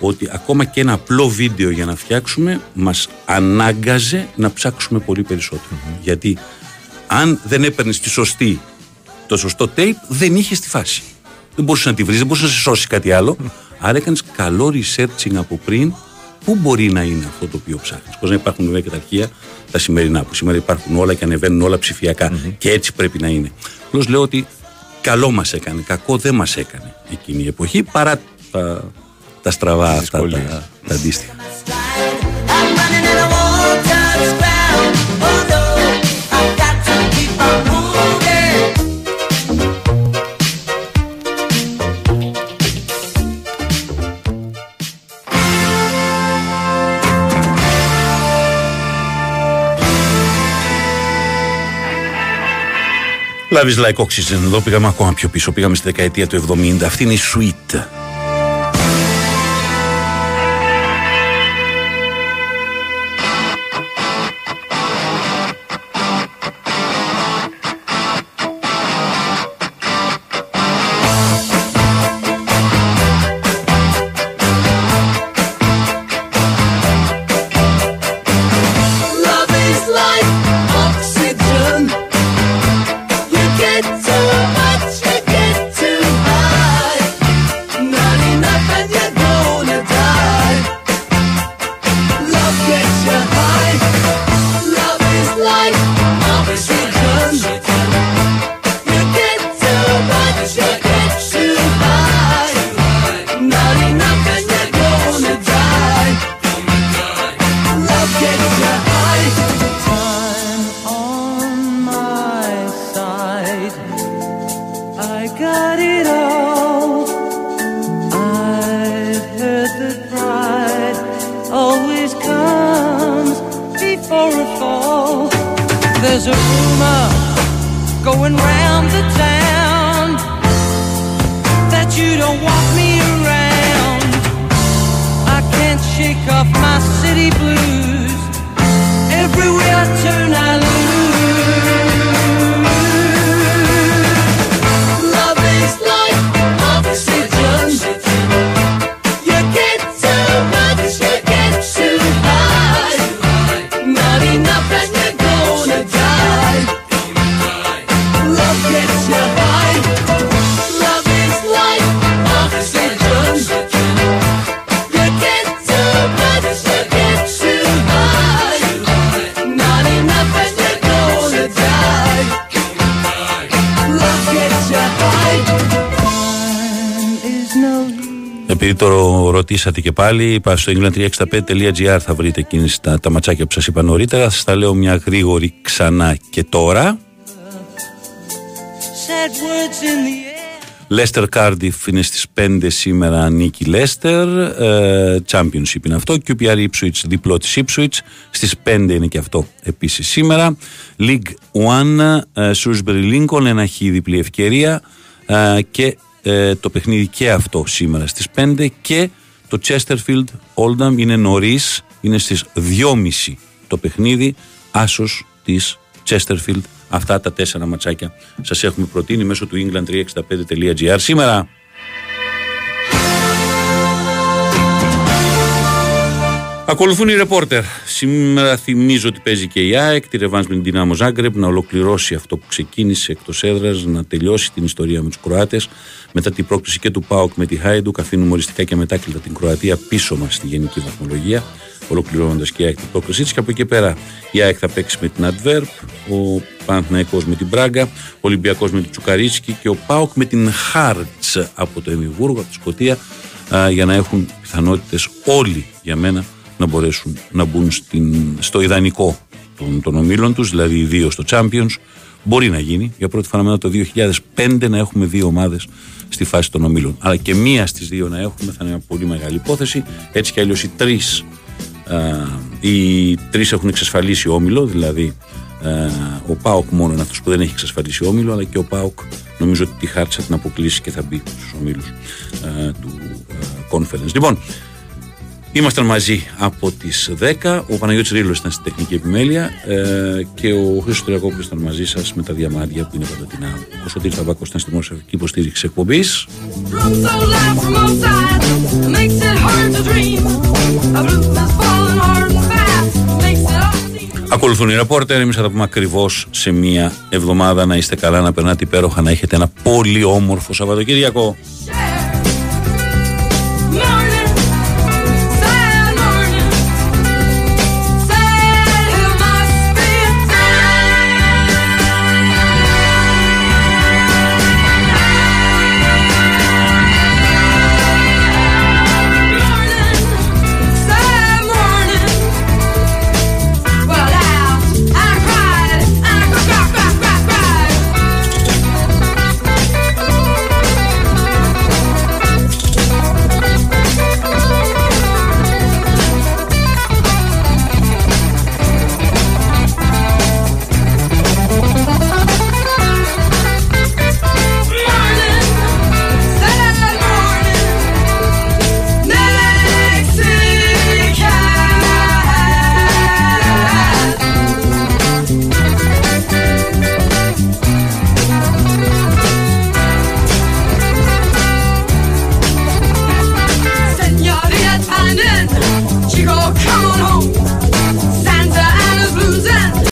ότι ακόμα και ένα απλό βίντεο για να φτιάξουμε μας ανάγκαζε να ψάξουμε πολύ περισσότερο. Mm-hmm. Γιατί αν δεν έπαιρνες τη σωστή, το σωστό tape, δεν είχες τη φάση. Δεν μπορούσε να τη βρει, δεν μπορούσε να σε σώσει κάτι άλλο. Άρα έκανε καλό researching από πριν. Πού μπορεί να είναι αυτό το οποίο ψάχνει. Χωρίς να υπάρχουν βέβαια και τα αρχεία τα σημερινά, που σήμερα υπάρχουν όλα και ανεβαίνουν όλα ψηφιακά. Mm-hmm. Και έτσι πρέπει να είναι. Απλώς λέω ότι καλό μας έκανε, κακό δεν μας έκανε εκείνη η εποχή παρά τα, τα στραβά αυτά, τα, τα, τα αντίστοιχα. Λάβεις like oxygen. Εδώ πήγαμε ακόμα πιο πίσω. Πήγαμε στη δεκαετία του εβδομήντα. Αυτή είναι η Sweet. επειδή το ρωτήσατε και πάλι, στο england τριακόσια εξήντα πέντε τελεία τζι άρ θα βρείτε εκείνες τα, τα ματσάκια που σας είπα νωρίτερα. Σας τα λέω μια γρήγορη ξανά και τώρα. Λέστερ Cardiff είναι στις πέντε σήμερα, νίκη Λέστερ. Championship είναι αυτό. κιου πι αρ Ipswich, διπλό της Ipswich. Στις πέντε είναι και αυτό επίσης σήμερα. League One, Shrewsbury Lincoln, ένα χ διπλή ευκαιρία. Και το παιχνίδι και αυτό σήμερα στις πέντε. Και το Chesterfield Oldham είναι νωρίς, είναι στις δυόμισι το παιχνίδι. Άσος της Chesterfield. Αυτά τα τέσσερα ματσάκια σας έχουμε προτείνει μέσω του england τριακόσια εξήντα πέντε τελεία τζι άρ σήμερα. Ακολουθούν οι ρεπόρτερ. Σήμερα θυμίζω ότι παίζει και η ΑΕΚ, τη ρεβάνς με την Δυναμό Ζάγκρεμπ, να ολοκληρώσει αυτό που ξεκίνησε εκτός έδρας, να τελειώσει την ιστορία με τους Κροάτες. Μετά την πρόκληση και του ΠΑΟΚ με τη Χάιντουκ, αφήνουμε οριστικά και μετάκλητα την Κροατία πίσω μας στη γενική βαθμολογία, ολοκληρώνοντας και η ΑΕΚ την πρόκλησή της. Και από εκεί πέρα η ΑΕΚ θα παίξει με την Άντβερπ, ο Παναθηναϊκός με την Μπράγκα, ο Ολυμπιακός με την Τσουκαρίσκη και ο ΠΑΟΚ με την Χάρτς από το Εμιβούργο, από τη Σκωτία, για να έχουν πιθανότητες όλοι για μένα να μπορέσουν να μπουν στην, στο ιδανικό των, των ομίλων τους, δηλαδή οι δύο στο Champions. Μπορεί να γίνει για πρώτη φορά μετά το δύο χιλιάδες πέντε να έχουμε δύο ομάδες στη φάση των ομίλων. Αλλά και μία στις δύο να έχουμε θα είναι μια πολύ μεγάλη υπόθεση. Έτσι κι αλλιώς οι τρεις, α, οι τρεις έχουν εξασφαλίσει όμιλο, δηλαδή α, ο ΠΑΟΚ μόνο είναι αυτός που δεν έχει εξασφαλίσει όμιλο, αλλά και ο ΠΑΟΚ νομίζω ότι τη Χάρτσα την αποκλείσει και θα μπει στους ομίλους α, του α, Conference. Λοιπόν, ήμασταν μαζί από τις δέκα. Ο Παναγιώτης Ζήλος ήταν στη τεχνική επιμέλεια ε, και ο Χρήστος Σωτηρακόπουλος ήταν μαζί σας με τα διαμάντια που είναι παντοτινά. Ο Σωτήρης Ταμπάκος ήταν στη δημοσιογραφική υποστήριξη εκπομπής. Ακολουθούν οι ρεπόρτερ. Εμείς θα τα πούμε ακριβώς σε μία εβδομάδα. Να είστε καλά, να περνάτε υπέροχα, να έχετε ένα πολύ όμορφο Σαββατοκύριακο.